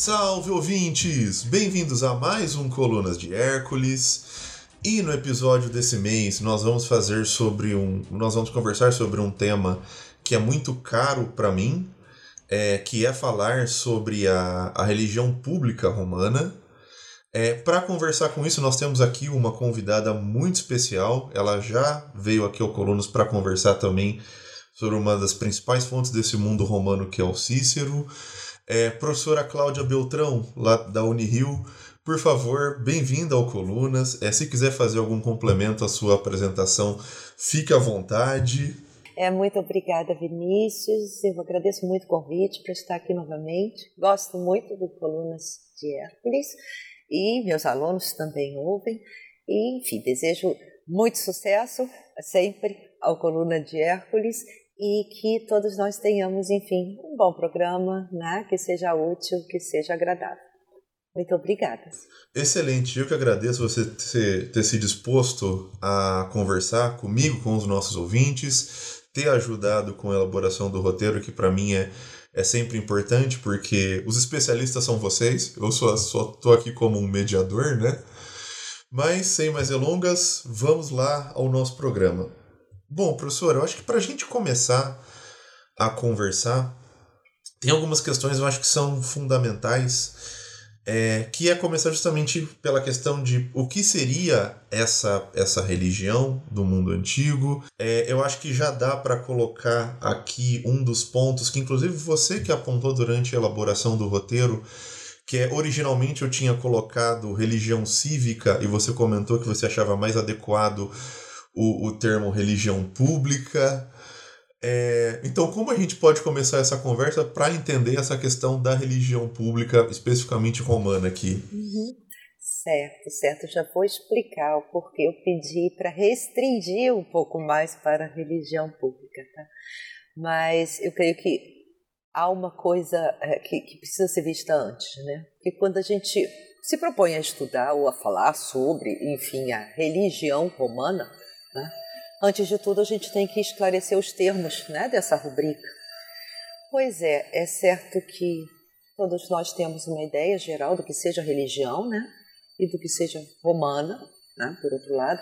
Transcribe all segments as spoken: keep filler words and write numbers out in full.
Salve, ouvintes! Bem-vindos a mais um Colunas de Hércules. E no episódio desse mês nós vamos fazer sobre um... Nós vamos conversar sobre um tema que é muito caro para mim, é, que é falar sobre a, a religião pública romana. É, para conversar com isso, nós temos aqui uma convidada muito especial. Ela já veio aqui ao Colunas para conversar também sobre uma das principais fontes desse mundo romano, que é o Cícero. É, professora Cláudia Beltrão, lá da Unirio, por favor, bem-vinda ao Colunas. É, se quiser fazer algum complemento à sua apresentação, fique à vontade. É, muito obrigada, Vinícius. Eu agradeço muito o convite para estar aqui novamente. Gosto muito do Colunas de Hércules. E meus alunos também ouvem. E, enfim, desejo muito sucesso sempre ao Coluna de Hércules e que todos nós tenhamos, enfim, um bom programa, né? Que seja útil, que seja agradável. Muito obrigada. Excelente. Eu que agradeço você ter, ter se disposto a conversar comigo, com os nossos ouvintes, ter ajudado com a elaboração do roteiro, que para mim é... É sempre importante, porque os especialistas são vocês. Eu só estou aqui como um mediador, né? Mas, sem mais delongas, vamos lá ao nosso programa. Bom, professor, eu acho que para a gente começar a conversar, tem algumas questões que eu acho que são fundamentais, é, que é começar justamente pela questão de o que seria essa, essa religião do mundo antigo. É, eu acho que já dá para colocar aqui um dos pontos que, inclusive, você que apontou durante a elaboração do roteiro, que é, originalmente eu tinha colocado religião cívica e você comentou que você achava mais adequado o, o termo religião pública. É, então, como a gente pode começar essa conversa para entender essa questão da religião pública, especificamente romana aqui? Uhum. Certo, certo. Já vou explicar o porquê eu pedi para restringir um pouco mais para a religião pública, tá? Mas eu creio que há uma coisa que, que precisa ser vista antes, né? Que quando a gente se propõe a estudar ou a falar sobre, enfim, a religião romana, né? Antes de tudo, a gente tem que esclarecer os termos, né, dessa rubrica. Pois é, é certo que todos nós temos uma ideia geral do que seja religião, né, e do que seja romana, né, por outro lado,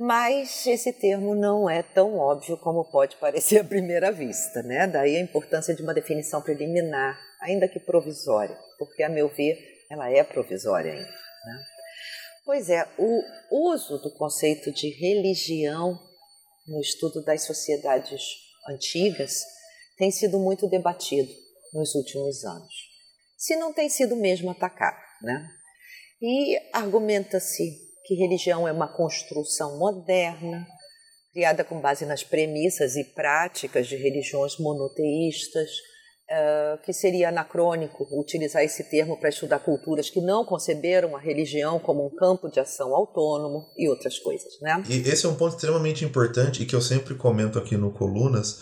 mas esse termo não é tão óbvio como pode parecer à primeira vista, né? Daí a importância de uma definição preliminar, ainda que provisória, porque, a meu ver, ela é provisória ainda, né? Pois é, o uso do conceito de religião no estudo das sociedades antigas tem sido muito debatido nos últimos anos, se não tem sido mesmo atacado, né? E argumenta-se que religião é uma construção moderna, criada com base nas premissas e práticas de religiões monoteístas, que seria anacrônico utilizar esse termo para estudar culturas que não conceberam a religião como um campo de ação autônomo e outras coisas, né? E esse é um ponto extremamente importante e que eu sempre comento aqui no Colunas,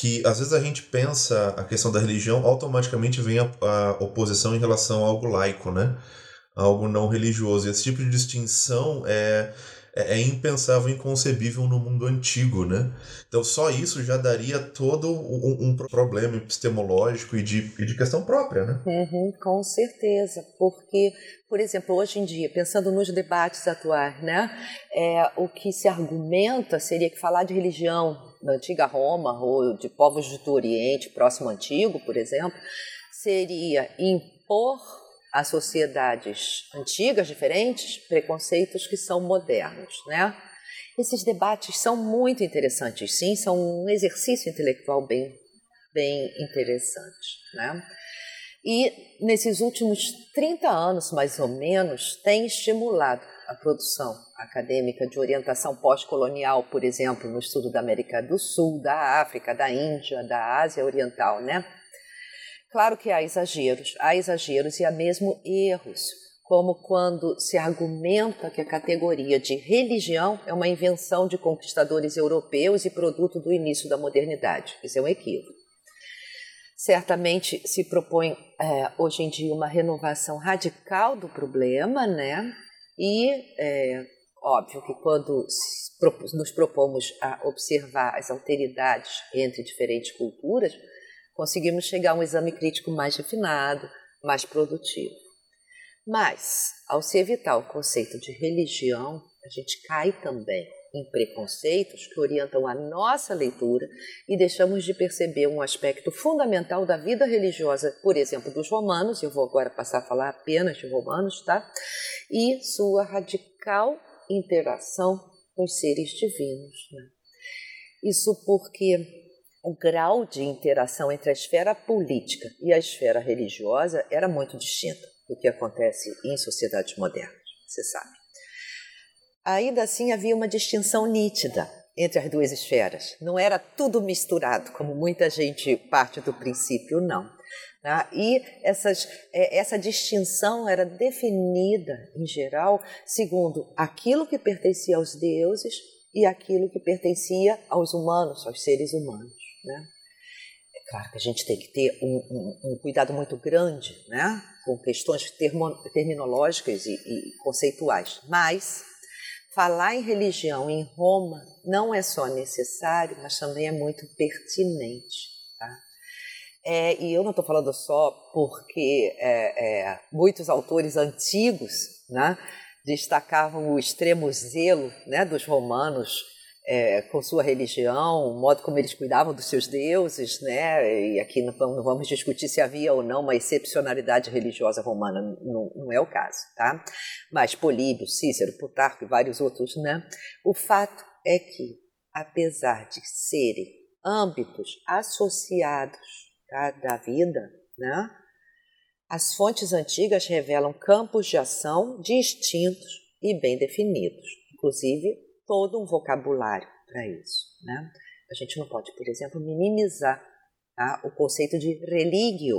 que às vezes a gente pensa a questão da religião, automaticamente vem a, a oposição em relação a algo laico, né? Algo não religioso. E esse tipo de distinção é... é impensável, inconcebível no mundo antigo, né? Então só isso já daria todo um, um problema epistemológico e de, e de questão própria, né? Uhum, com certeza, porque, por exemplo, hoje em dia, pensando nos debates atuais, né? É, o que se argumenta seria que falar de religião da antiga Roma ou de povos do Oriente, Próximo Antigo, por exemplo, seria impor às sociedades antigas, diferentes, preconceitos que são modernos, né? Esses debates são muito interessantes, sim, são um exercício intelectual bem, bem interessante, né? E nesses últimos trinta anos, mais ou menos, tem estimulado a produção acadêmica de orientação pós-colonial, por exemplo, no estudo da América do Sul, da África, da Índia, da Ásia Oriental, né? Claro que há exageros, há exageros e há mesmo erros, como quando se argumenta que a categoria de religião é uma invenção de conquistadores europeus e produto do início da modernidade. Isso é um equívoco. Certamente se propõe é, hoje em dia uma renovação radical do problema, né? E é óbvio que quando nos propomos a observar as alteridades entre diferentes culturas, conseguimos chegar a um exame crítico mais refinado, mais produtivo. Mas, ao se evitar o conceito de religião, a gente cai também em preconceitos que orientam a nossa leitura e deixamos de perceber um aspecto fundamental da vida religiosa, por exemplo, dos romanos. Eu vou agora passar a falar apenas de romanos, tá? E sua radical interação com os seres divinos, né? Isso porque o grau de interação entre a esfera política e a esfera religiosa era muito distinta do que acontece em sociedades modernas, você sabe. Ainda assim, havia uma distinção nítida entre as duas esferas. Não era tudo misturado, como muita gente parte do princípio, não. E essas, essa distinção era definida, em geral, segundo aquilo que pertencia aos deuses e aquilo que pertencia aos humanos, aos seres humanos, né? É claro que a gente tem que ter um, um, um cuidado muito grande, né? Com questões termo, terminológicas e, e conceituais, mas falar em religião em Roma não é só necessário, mas também é muito pertinente, tá? É, e eu não estou falando só porque é, é, muitos autores antigos, né, destacavam o extremo zelo, né, dos romanos é, com sua religião, o modo como eles cuidavam dos seus deuses, né? E aqui não, não vamos discutir se havia ou não uma excepcionalidade religiosa romana, não, não é o caso, tá? Mas Políbio, Cícero, Plutarco e vários outros, né? O fato é que, apesar de serem âmbitos associados, tá, da vida, né? As fontes antigas revelam campos de ação distintos e bem definidos, inclusive todo um vocabulário para isso, né? A gente não pode, por exemplo, minimizar, tá, o conceito de religio,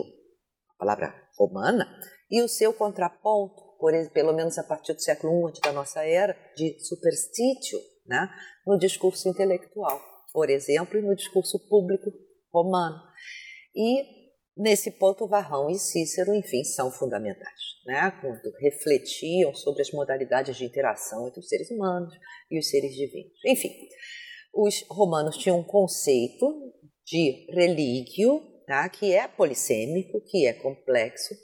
a palavra romana, e o seu contraponto, por, pelo menos a partir do século primeiro antes da nossa era, de superstitio, né, no discurso intelectual, por exemplo, e no discurso público romano. E nesse ponto, Varrão e Cícero, enfim, são fundamentais, né? Quando refletiam sobre as modalidades de interação entre os seres humanos e os seres divinos. Enfim, os romanos tinham um conceito de religio, tá, que é polissêmico, que é complexo,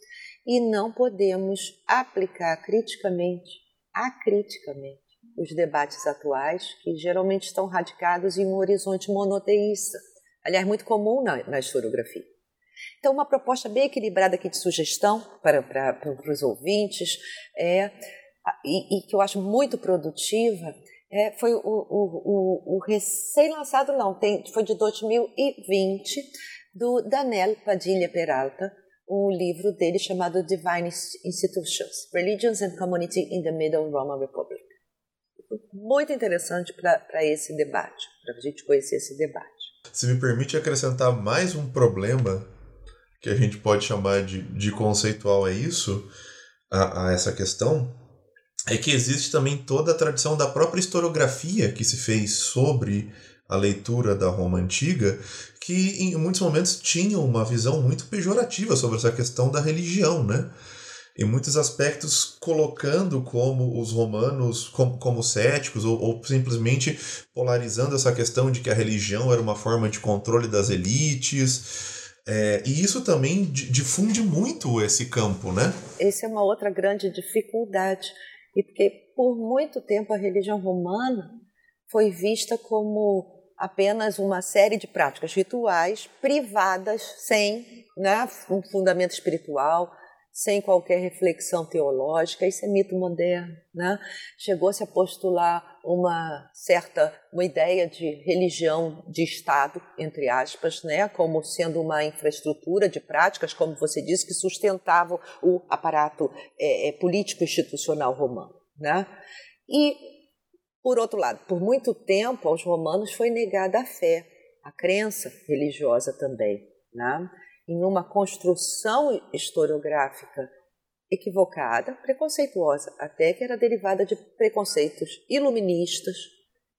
e não podemos aplicar criticamente, acriticamente, os debates atuais, que geralmente estão radicados em um horizonte monoteísta, aliás, muito comum na, na historiografia. Então, uma proposta bem equilibrada aqui de sugestão para, para, para os ouvintes, é, e, e que eu acho muito produtiva, é, foi o, o, o, o recém-lançado, não, tem, foi de dois mil e vinte, do Daniel Padilha Peralta, um livro dele chamado Divine Institutions, Religions and Community in the Middle Roman Republic. Muito interessante para esse debate, para a gente conhecer esse debate. Se me permite acrescentar mais um problema que a gente pode chamar de, de conceitual a isso, a, a essa questão, é que existe também toda a tradição da própria historiografia que se fez sobre a leitura da Roma Antiga, que em muitos momentos tinha uma visão muito pejorativa sobre essa questão da religião, né? Em muitos aspectos, colocando como os romanos como, como céticos, ou, ou simplesmente polarizando essa questão de que a religião era uma forma de controle das elites. É, e isso também difunde muito esse campo, né? Essa é uma outra grande dificuldade. E porque por muito tempo a religião romana foi vista como apenas uma série de práticas rituais privadas, sem, né, um fundamento espiritual, sem qualquer reflexão teológica. Isso é mito moderno, né? Chegou-se a postular uma certa, uma ideia de religião de Estado, entre aspas, né? Como sendo uma infraestrutura de práticas, como você disse, que sustentava o aparato é, é, político-institucional romano, né? E, por outro lado, por muito tempo aos romanos foi negada a fé, a crença religiosa também, né? Em uma construção historiográfica equivocada, preconceituosa, até que era derivada de preconceitos iluministas,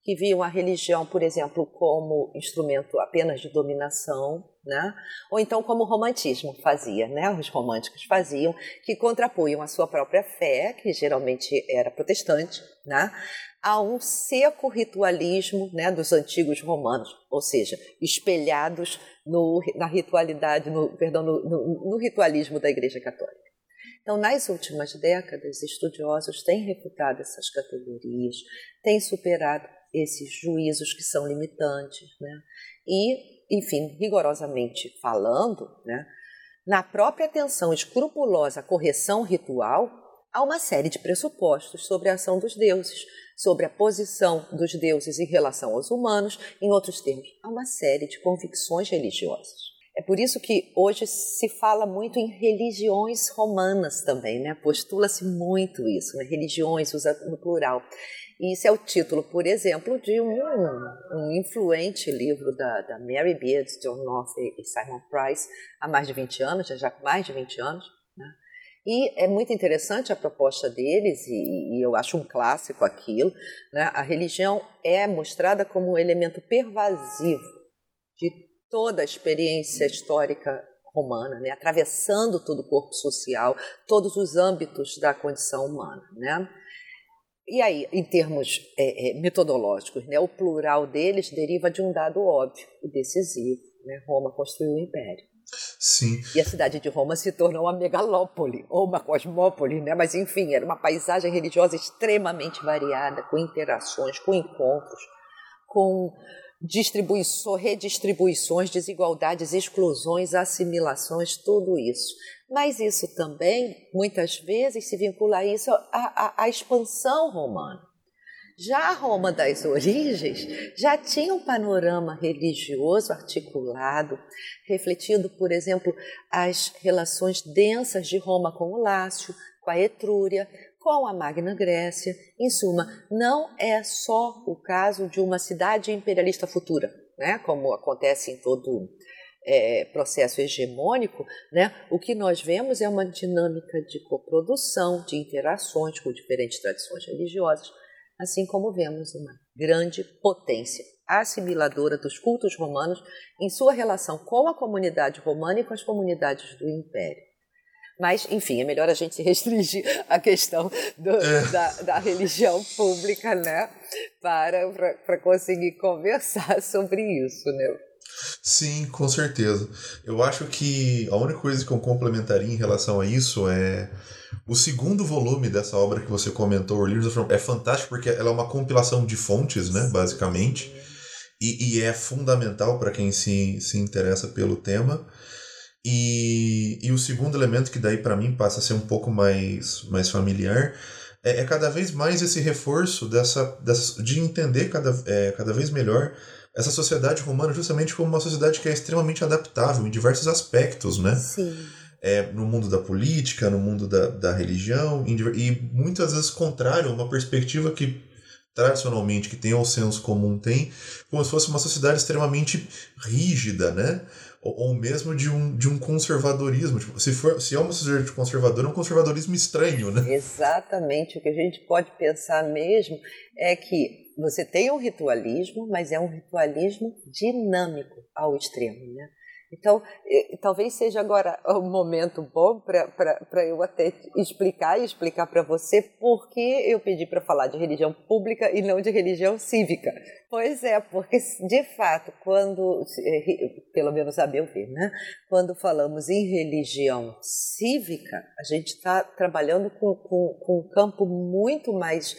que viam a religião, por exemplo, como instrumento apenas de dominação, né? Ou então como o romantismo fazia, né? Os românticos faziam, que contrapunham a sua própria fé, que geralmente era protestante, né? A um seco ritualismo, né, dos antigos romanos, ou seja, espelhados no, na ritualidade, no, perdão, no, no, no ritualismo da Igreja Católica. Então, nas últimas décadas, estudiosos têm refutado essas categorias, têm superado esses juízos que são limitantes, né? E, enfim, rigorosamente falando, né, na própria atenção escrupulosa à correção ritual, há uma série de pressupostos sobre a ação dos deuses, sobre a posição dos deuses em relação aos humanos, em outros termos, há uma série de convicções religiosas. É por isso que hoje se fala muito em religiões romanas também, né? Postula-se muito isso, né? Religiões, usa no plural. E isso é o título, por exemplo, de um, um influente livro da, da Mary Beard, John North e Simon Price, há mais de vinte anos, já há mais de vinte anos, né? E é muito interessante a proposta deles, e, e eu acho um clássico aquilo, né? A religião é mostrada como um elemento pervasivo de toda a experiência histórica romana, né? Atravessando todo o corpo social, todos os âmbitos da condição humana, né? E aí, em termos é, é, metodológicos, né? O plural deles deriva de um dado óbvio e decisivo, né? Roma construiu o Império. Sim. E a cidade de Roma se tornou uma megalópole, ou uma cosmópole, né? Mas enfim, era uma paisagem religiosa extremamente variada, com interações, com encontros, com distribuições, redistribuições, desigualdades, exclusões, assimilações, tudo isso. Mas isso também, muitas vezes, se vincula a isso, à expansão romana. Já a Roma das origens já tinha um panorama religioso articulado, refletindo, por exemplo, as relações densas de Roma com o Lácio, com a Etrúria, com a Magna Grécia. Em suma, não é só o caso de uma cidade imperialista futura, né? Como acontece em todo é, processo hegemônico, né? O que nós vemos é uma dinâmica de coprodução, de interações com diferentes tradições religiosas, assim como vemos uma grande potência assimiladora dos cultos romanos em sua relação com a comunidade romana e com as comunidades do Império. Mas, enfim, é melhor a gente se restringir à questão do, é. da, da religião pública, né? Para, para, para conseguir conversar sobre isso, né? Sim, com certeza. Eu acho que a única coisa que eu complementaria em relação a isso é... O segundo volume dessa obra que você comentou, é fantástico porque ela é uma compilação de fontes, né? Basicamente. E, e é fundamental para quem se, se interessa pelo tema. E, e o segundo elemento que daí para mim passa a ser um pouco mais, mais familiar é, é cada vez mais esse reforço dessa, dessa, de entender cada, é, cada vez melhor essa sociedade romana justamente como uma sociedade que é extremamente adaptável em diversos aspectos, né? Sim. É, no mundo da política, no mundo da, da religião em, e muitas vezes contrário a uma perspectiva que tradicionalmente que tem ou senso comum tem, como se fosse uma sociedade extremamente rígida, né? Ou mesmo de um, de um conservadorismo. Tipo, se, for, se é uma sociedade conservadora, é um conservadorismo estranho, né? Exatamente. O que a gente pode pensar mesmo é que você tem um ritualismo, mas é um ritualismo dinâmico ao extremo, né? Então, talvez seja agora um momento bom para eu até explicar e explicar para você por que eu pedi para falar de religião pública e não de religião cívica. Pois é, porque de fato, quando, pelo menos a meu ver, né? Quando falamos em religião cívica, a gente está trabalhando com, com, com um campo muito mais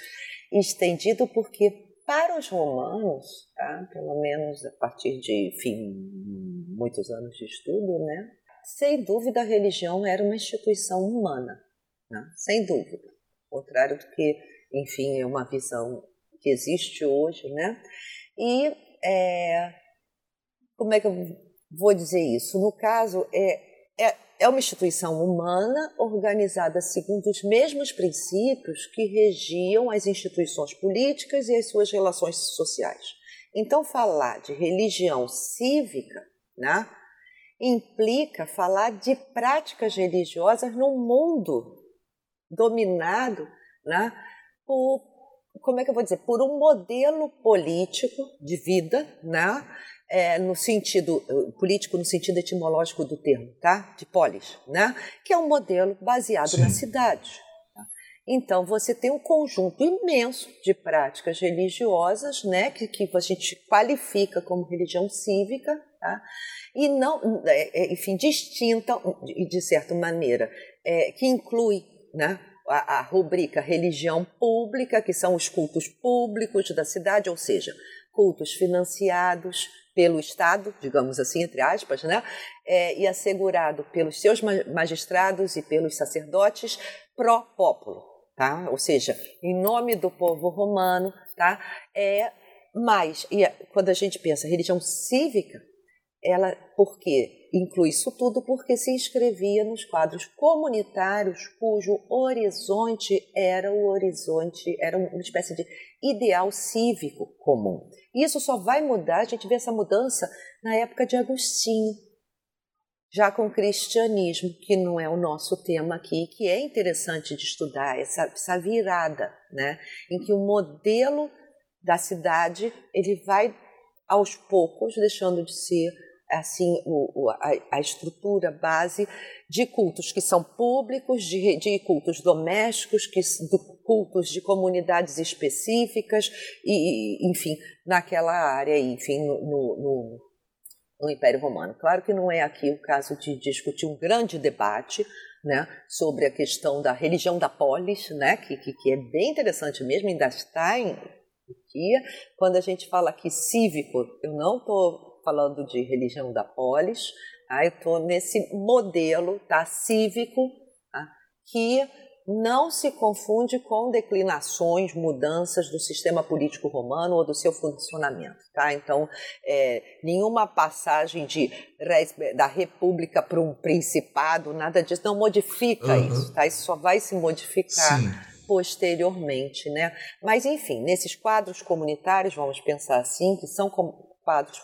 estendido, porque para os romanos, tá? Pelo menos a partir de, enfim... muitos anos de estudo, né? Sem dúvida a religião era uma instituição humana, né? Sem dúvida, ao contrário do que, enfim, é uma visão que existe hoje, né? E é, como é que eu vou dizer isso? No caso, é, é, é uma instituição humana organizada segundo os mesmos princípios que regiam as instituições políticas e as suas relações sociais. Então, falar de religião cívica, né? Implica falar de práticas religiosas num mundo dominado, né? por, como é que eu vou dizer, por um modelo político de vida, né? É, no sentido político, no sentido etimológico do termo, tá? De polis, né? Que é um modelo baseado Sim. na cidade. Então, você tem um conjunto imenso de práticas religiosas, né, que, que a gente qualifica como religião cívica, tá? E não, enfim, distinta, de certa maneira, é, que inclui, né, a, a rubrica religião pública, que são os cultos públicos da cidade, ou seja, cultos financiados pelo Estado, digamos assim, entre aspas, né? É, e assegurado pelos seus magistrados e pelos sacerdotes pro populo. Tá? Ou seja, em nome do povo romano, tá? É mais, e quando a gente pensa religião cívica, ela, por quê? Inclui isso tudo porque se inscrevia nos quadros comunitários cujo horizonte era o horizonte, era uma espécie de ideal cívico comum. E isso só vai mudar, a gente vê essa mudança na época de Agostinho, já com o cristianismo, que não é o nosso tema aqui, que é interessante de estudar, essa, essa virada, né? Em que o modelo da cidade, ele vai aos poucos deixando de ser assim, o, o, a, a estrutura base de cultos que são públicos, de, de cultos domésticos, que, de cultos de comunidades específicas, e, e enfim, naquela área, enfim, no... no, no no Império Romano. Claro que não é aqui o caso de discutir um grande debate, né, sobre a questão da religião da polis, né, que, que, que é bem interessante mesmo, ainda está em dia. Quando a gente fala aqui cívico, eu não estou falando de religião da polis, tá? Eu estou nesse modelo, tá, cívico, tá? Que não se confunde com declinações, mudanças do sistema político romano ou do seu funcionamento, tá? Então, é, nenhuma passagem de, da república para um principado, nada disso, não modifica uhum. isso, tá? Isso só vai se modificar Sim. posteriormente, né? Mas, enfim, nesses quadros comunitários, vamos pensar assim, que são quadros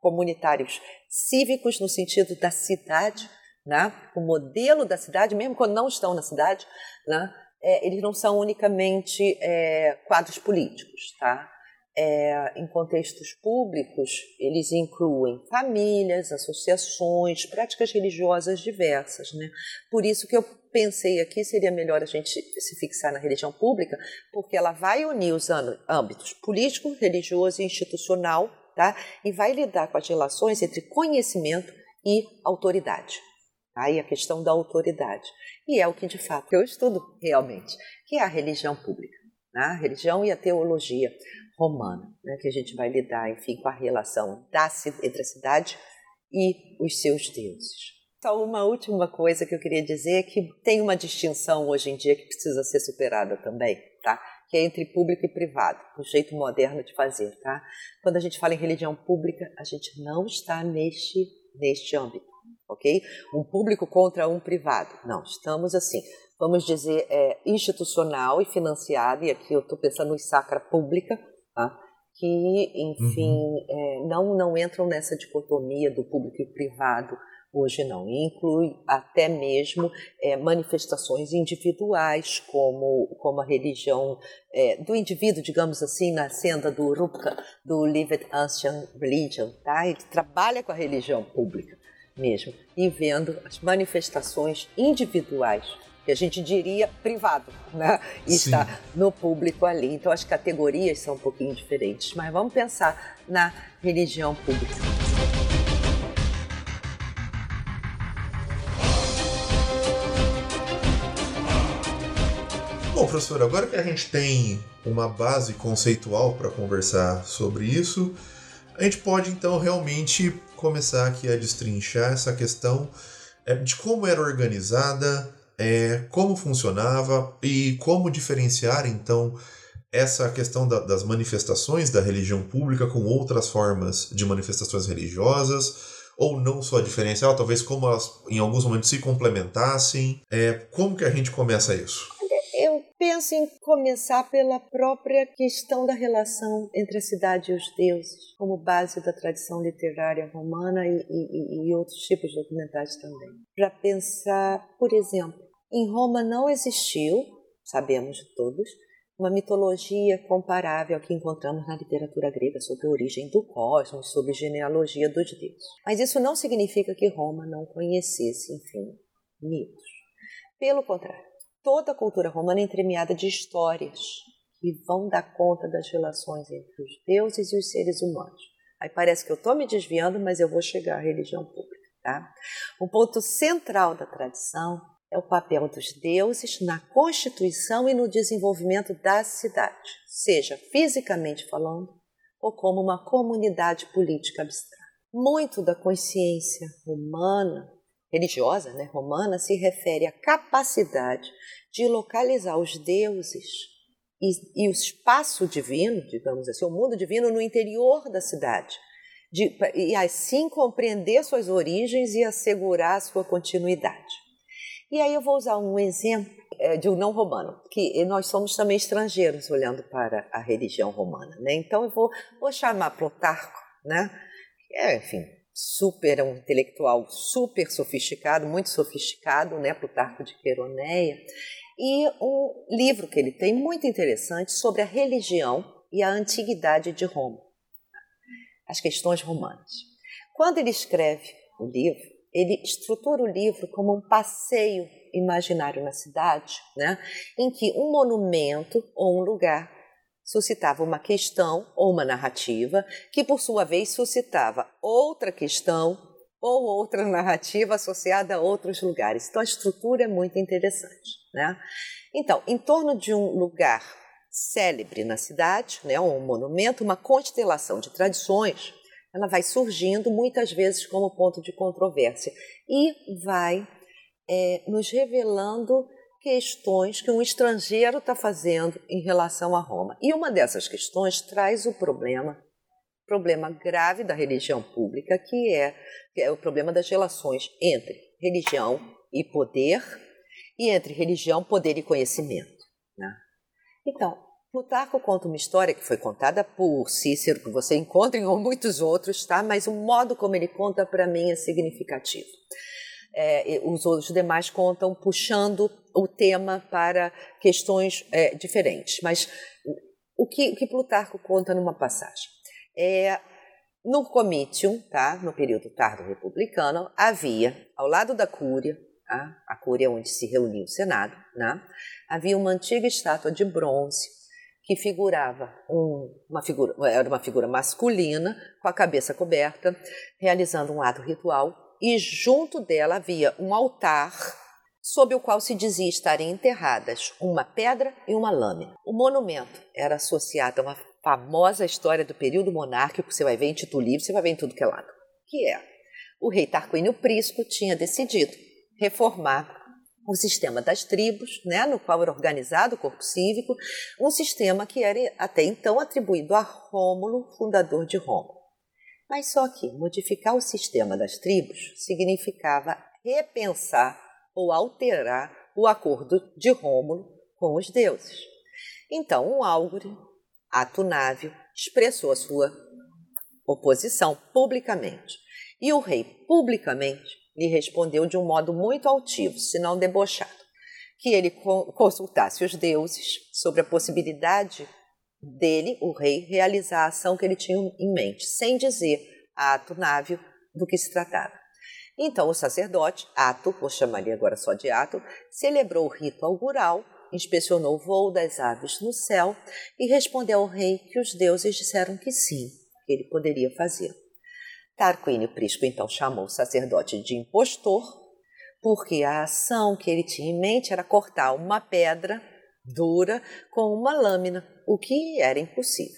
comunitários cívicos no sentido da cidade, né? O modelo da cidade, mesmo quando não estão na cidade, né? É, eles não são unicamente é, quadros políticos, tá? É, em contextos públicos, eles incluem famílias, associações, práticas religiosas diversas, né? Por isso que eu pensei aqui, seria melhor a gente se fixar na religião pública, porque ela vai unir os âmbitos político, religioso e institucional, tá? E vai lidar com as relações entre conhecimento e autoridade. Aí a questão da autoridade, e é o que de fato eu estudo realmente, que é a religião pública, né? A religião e a teologia romana, né? Que a gente vai lidar, enfim, com a relação da, entre a cidade e os seus deuses. Só uma última coisa que eu queria dizer, que tem uma distinção hoje em dia que precisa ser superada também, tá? Que é entre público e privado, o jeito moderno de fazer, tá? Quando a gente fala em religião pública, a gente não está neste, neste âmbito. Okay? Um público contra um privado. Não, estamos assim, vamos dizer, é, institucional e financiado, e aqui eu estou pensando em sacra pública, tá? Que, enfim, uhum. é, não, não entram nessa dicotomia do público e privado hoje não. E inclui até mesmo é, manifestações individuais, como, como a religião é, do indivíduo, digamos assim, na senda do Rüpke, do Lived Ancient Religion, tá? Ele trabalha com a religião pública mesmo, e vendo as manifestações individuais, que a gente diria privado, né? E Sim. está no público ali. Então as categorias são um pouquinho diferentes, mas vamos pensar na religião pública. Bom, professor, agora que a gente tem uma base conceitual para conversar sobre isso, a gente pode então realmente começar aqui a destrinchar essa questão de como era organizada, como funcionava e como diferenciar então essa questão das manifestações da religião pública com outras formas de manifestações religiosas, ou não só diferenciar, talvez como elas em alguns momentos se complementassem. Como que a gente começa isso? Eu penso em começar pela própria questão da relação entre a cidade e os deuses, como base da tradição literária romana e, e, e outros tipos de documentais também. Para pensar, por exemplo, em Roma não existiu, sabemos de todos, uma mitologia comparável à que encontramos na literatura grega sobre a origem do cosmos, sobre a genealogia dos deuses. Mas isso não significa que Roma não conhecesse, enfim, mitos. Pelo contrário, toda a cultura romana é entremeada de histórias que vão dar conta das relações entre os deuses e os seres humanos. Aí parece que eu estou me desviando, mas eu vou chegar à religião pública, tá? O ponto central da tradição é o papel dos deuses na constituição e no desenvolvimento da cidade, seja fisicamente falando ou como uma comunidade política abstrata. Muito da consciência humana, religiosa, né, romana, se refere à capacidade de localizar os deuses e, e o espaço divino, digamos assim, o mundo divino no interior da cidade, de, e assim compreender suas origens e assegurar sua continuidade. E aí eu vou usar um exemplo de um não romano, que nós somos também estrangeiros olhando para a religião romana, né? Então eu vou, vou chamar Plutarco, né? É, enfim, super um intelectual, super sofisticado, muito sofisticado, né? Plutarco de Queronéia. E um livro que ele tem muito interessante sobre a religião e a antiguidade de Roma, as questões romanas. Quando ele escreve o livro, ele estrutura o livro como um passeio imaginário na cidade, né? Em que um monumento ou um lugar suscitava uma questão ou uma narrativa, que por sua vez suscitava outra questão ou outra narrativa associada a outros lugares. Então a estrutura é muito interessante, né? Então, em torno de um lugar célebre na cidade, né, ou um monumento, uma constelação de tradições, ela vai surgindo muitas vezes como ponto de controvérsia e vai é, nos revelando questões que um estrangeiro está fazendo em relação a Roma. E uma dessas questões traz o problema, problema grave da religião pública, que é, que é o problema das relações entre religião e poder, e entre religião, poder e conhecimento, né? Então, Plutarco conta uma história que foi contada por Cícero, que você encontra em muitos outros, tá? Mas o modo como ele conta para mim é significativo. É, os outros demais contam puxando o tema para questões é, diferentes. Mas o que, o que Plutarco conta numa passagem? É, no Comitium, tá? No período tardo-republicano, havia, ao lado da Cúria, tá? A Cúria onde se reunia o Senado, né? Havia uma antiga estátua de bronze, que figurava um, uma figura, era uma figura masculina, com a cabeça coberta, realizando um ato ritual, e junto dela havia um altar sob o qual se dizia estarem enterradas uma pedra e uma lâmina. O monumento era associado a uma famosa história do período monárquico, que você vai ver em Tito Livre, você vai ver em tudo que é lado, que é o rei Tarquínio Prisco tinha decidido reformar o sistema das tribos, né, no qual era organizado o corpo cívico, um sistema que era até então atribuído a Rômulo, fundador de Roma. Mas só que modificar o sistema das tribos significava repensar ou alterar o acordo de Rômulo com os deuses. Então, um áugure, Ato Návio, expressou a sua oposição publicamente. E o rei, publicamente, lhe respondeu de um modo muito altivo, se não debochado, que ele consultasse os deuses sobre a possibilidade dele, o rei, realizar a ação que ele tinha em mente, sem dizer a Ato Návio do que se tratava. Então o sacerdote, Ato, vou chamar ele agora só de Ato, celebrou o rito augural, inspecionou o voo das aves no céu e respondeu ao rei que os deuses disseram que sim, que ele poderia fazer. Tarquínio Prisco, então, chamou o sacerdote de impostor, porque a ação que ele tinha em mente era cortar uma pedra dura com uma lâmina, o que era impossível.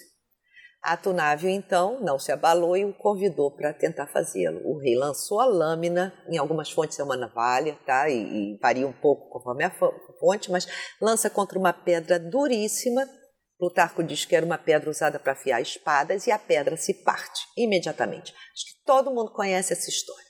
Ato Návio, então, não se abalou e o convidou para tentar fazê-lo. O rei lançou a lâmina, em algumas fontes é uma navalha, tá? E, e varia um pouco conforme a fonte, mas lança contra uma pedra duríssima. Plutarco diz que era uma pedra usada para afiar espadas e a pedra se parte imediatamente. Acho que todo mundo conhece essa história.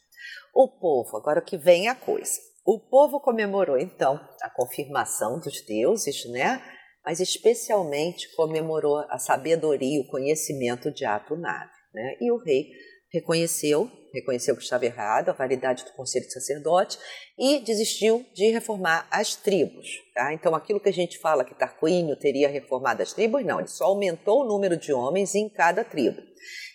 O povo, agora que vem a coisa, o povo comemorou então a confirmação dos deuses, né? Mas especialmente comemorou a sabedoria e o conhecimento de Ato Návio, né? E o rei reconheceu reconheceu que estava errado, a validade do conselho de sacerdote, e desistiu de reformar as tribos. Tá? Então, aquilo que a gente fala que Tarquínio teria reformado as tribos, não, ele só aumentou o número de homens em cada tribo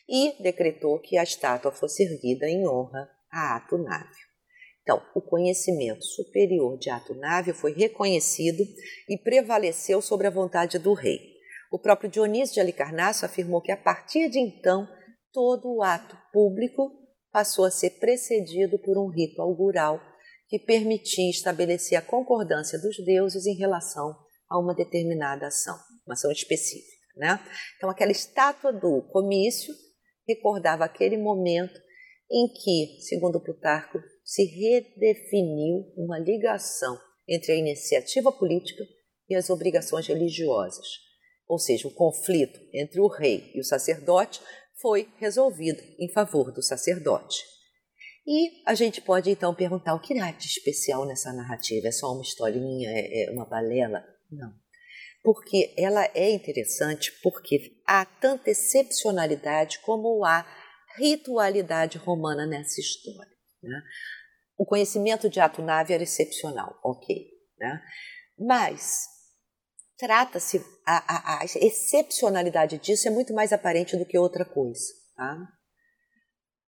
e decretou que a estátua fosse erguida em honra a Ato Návio. Então, o conhecimento superior de Ato Návio foi reconhecido e prevaleceu sobre a vontade do rei. O próprio Dionísio de Alicarnasso afirmou que, a partir de então, todo o ato público passou a ser precedido por um rito augural que permitia estabelecer a concordância dos deuses em relação a uma determinada ação, uma ação específica, né? Então, aquela estátua do comício recordava aquele momento em que, segundo Plutarco, se redefiniu uma ligação entre a iniciativa política e as obrigações religiosas. Ou seja, o conflito entre o rei e o sacerdote foi resolvido em favor do sacerdote. E a gente pode, então, perguntar: o que há de especial nessa narrativa? É só uma historinha? É uma balela? Não. Porque ela é interessante, porque há tanta excepcionalidade como há ritualidade romana nessa história. Né? O conhecimento de Ato Návio era excepcional, ok. Né? Mas trata-se, a, a, a excepcionalidade disso é muito mais aparente do que outra coisa. Tá?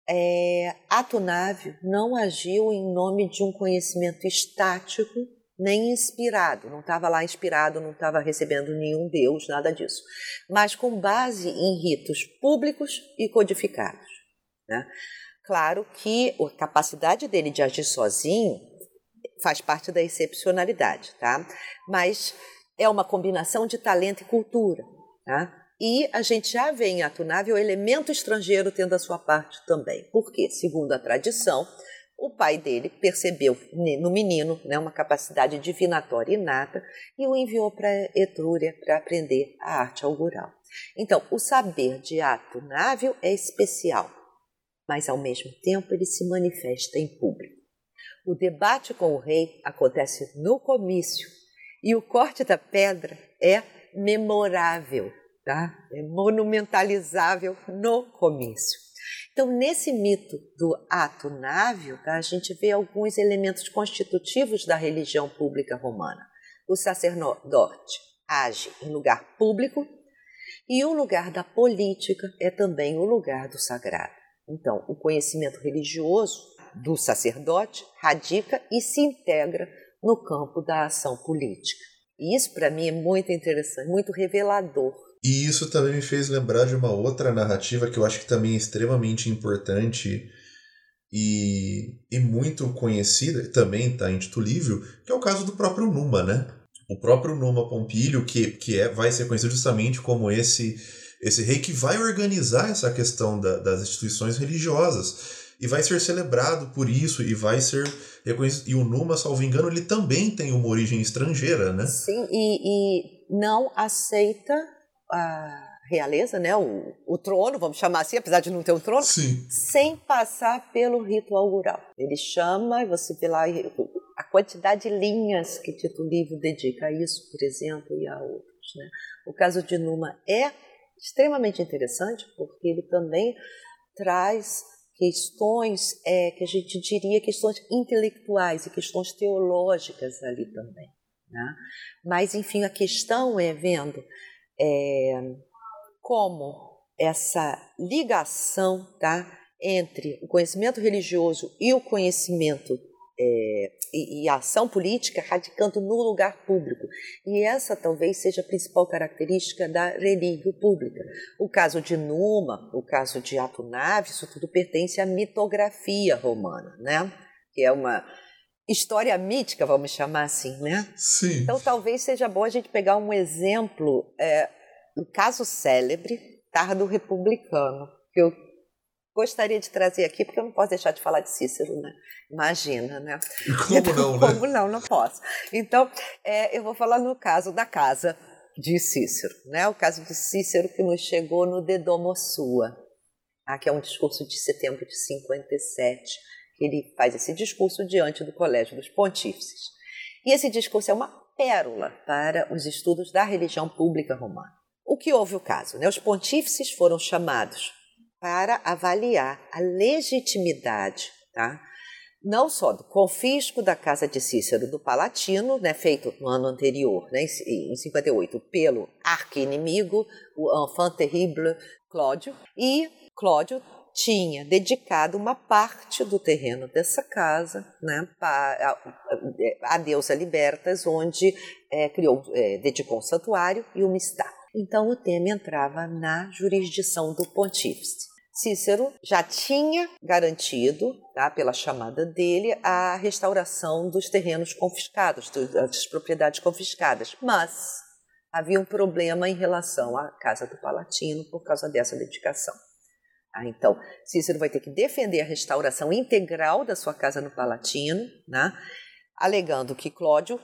É, Ato Návio não agiu em nome de um conhecimento estático nem inspirado, não estava lá inspirado, não estava recebendo nenhum deus, nada disso, mas com base em ritos públicos e codificados. Né? Claro que a capacidade dele de agir sozinho faz parte da excepcionalidade, tá? Mas é uma combinação de talento e cultura, tá? E a gente já vê em Ato Návio o elemento estrangeiro tendo a sua parte também, porque, segundo a tradição, o pai dele percebeu no menino, né, uma capacidade divinatória inata e o enviou para a Etrúria para aprender a arte augural. Então, o saber de Ato Návio é especial, mas, ao mesmo tempo, ele se manifesta em público. O debate com o rei acontece no comício e o corte da pedra é memorável, tá? É monumentalizável no comício. Então, nesse mito do Ato Návio, tá, a gente vê alguns elementos constitutivos da religião pública romana. O sacerdote age em lugar público e o lugar da política é também o lugar do sagrado. Então, o conhecimento religioso do sacerdote radica e se integra no campo da ação política. E isso, para mim, é muito interessante, muito revelador. E isso também me fez lembrar de uma outra narrativa que eu acho que também é extremamente importante e, e muito conhecida, também está em Tito Livio, que é o caso do próprio Numa, né? O próprio Numa Pompílio, que, que é, vai ser conhecido justamente como esse, esse rei que vai organizar essa questão da, das instituições religiosas. E vai ser celebrado por isso e vai ser reconhecido. E o Numa, salvo engano, ele também tem uma origem estrangeira, né? Sim, e, e não aceita a realeza, né? O, o trono, vamos chamar assim, apesar de não ter um trono, sim, sem passar pelo rito augural. Ele chama, e você vê lá a quantidade de linhas que Tito Livio dedica a isso, por exemplo, e a outros, né? O caso de Numa é extremamente interessante, porque ele também traz questões é, que a gente diria questões intelectuais e questões teológicas ali também, né? Mas, enfim, a questão é vendo é, como essa ligação, tá, entre o conhecimento religioso e o conhecimento é, e, e a ação política radicando no lugar público. E essa talvez seja a principal característica da relíquia pública. O caso de Numa, o caso de Ato Návio, isso tudo pertence à mitografia romana, né? Que é uma história mítica, vamos chamar assim, né? Sim. Então talvez seja bom a gente pegar um exemplo, é, um caso célebre, Tardo Republicano, que eu gostaria de trazer aqui, porque eu não posso deixar de falar de Cícero, né? Imagina, né? Como não, né? Como não, não posso. Então, é, eu vou falar no caso da casa de Cícero, né? O caso de Cícero que nos chegou no De Domo Sua, tá? Que é um discurso de setembro de cinquenta e sete, que ele faz esse discurso diante do Colégio dos Pontífices. E esse discurso é uma pérola para os estudos da religião pública romana. O que houve o caso, né? Os pontífices foram chamados para avaliar a legitimidade, tá? Não só do confisco da Casa de Cícero do Palatino, né, feito no ano anterior, né, em cinquenta e oito, pelo arqui-inimigo, o enfant terrible Clódio, e Clódio tinha dedicado uma parte do terreno dessa casa, né, para a, a deusa Libertas, onde é, criou, é, dedicou um santuário e uma estátua. Então o tema entrava na jurisdição do pontífice. Cícero já tinha garantido, tá, pela chamada dele, a restauração dos terrenos confiscados, das propriedades confiscadas, mas havia um problema em relação à Casa do Palatino por causa dessa dedicação. Ah, então, Cícero vai ter que defender a restauração integral da sua casa no Palatino, né, alegando que Clódio,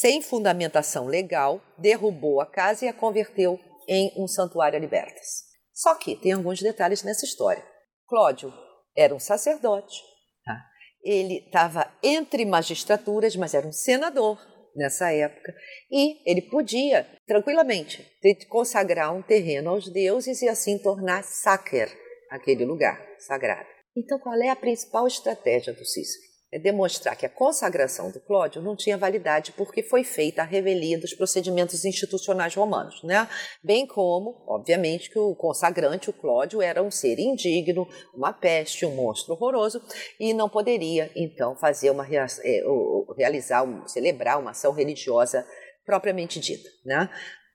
sem fundamentação legal, derrubou a casa e a converteu em um santuário a libertas. Só que tem alguns detalhes nessa história. Clódio era um sacerdote, tá? Ele estava entre magistraturas, mas era um senador nessa época, e ele podia tranquilamente consagrar um terreno aos deuses e assim tornar sacro aquele lugar sagrado. Então, qual é a principal estratégia do Cícero? É demonstrar que a consagração do Clódio não tinha validade porque foi feita à revelia dos procedimentos institucionais romanos, né? Bem como, obviamente, que o consagrante, o Clódio, era um ser indigno, uma peste, um monstro horroroso, e não poderia, então, fazer uma, realizar, celebrar uma ação religiosa propriamente dita, né?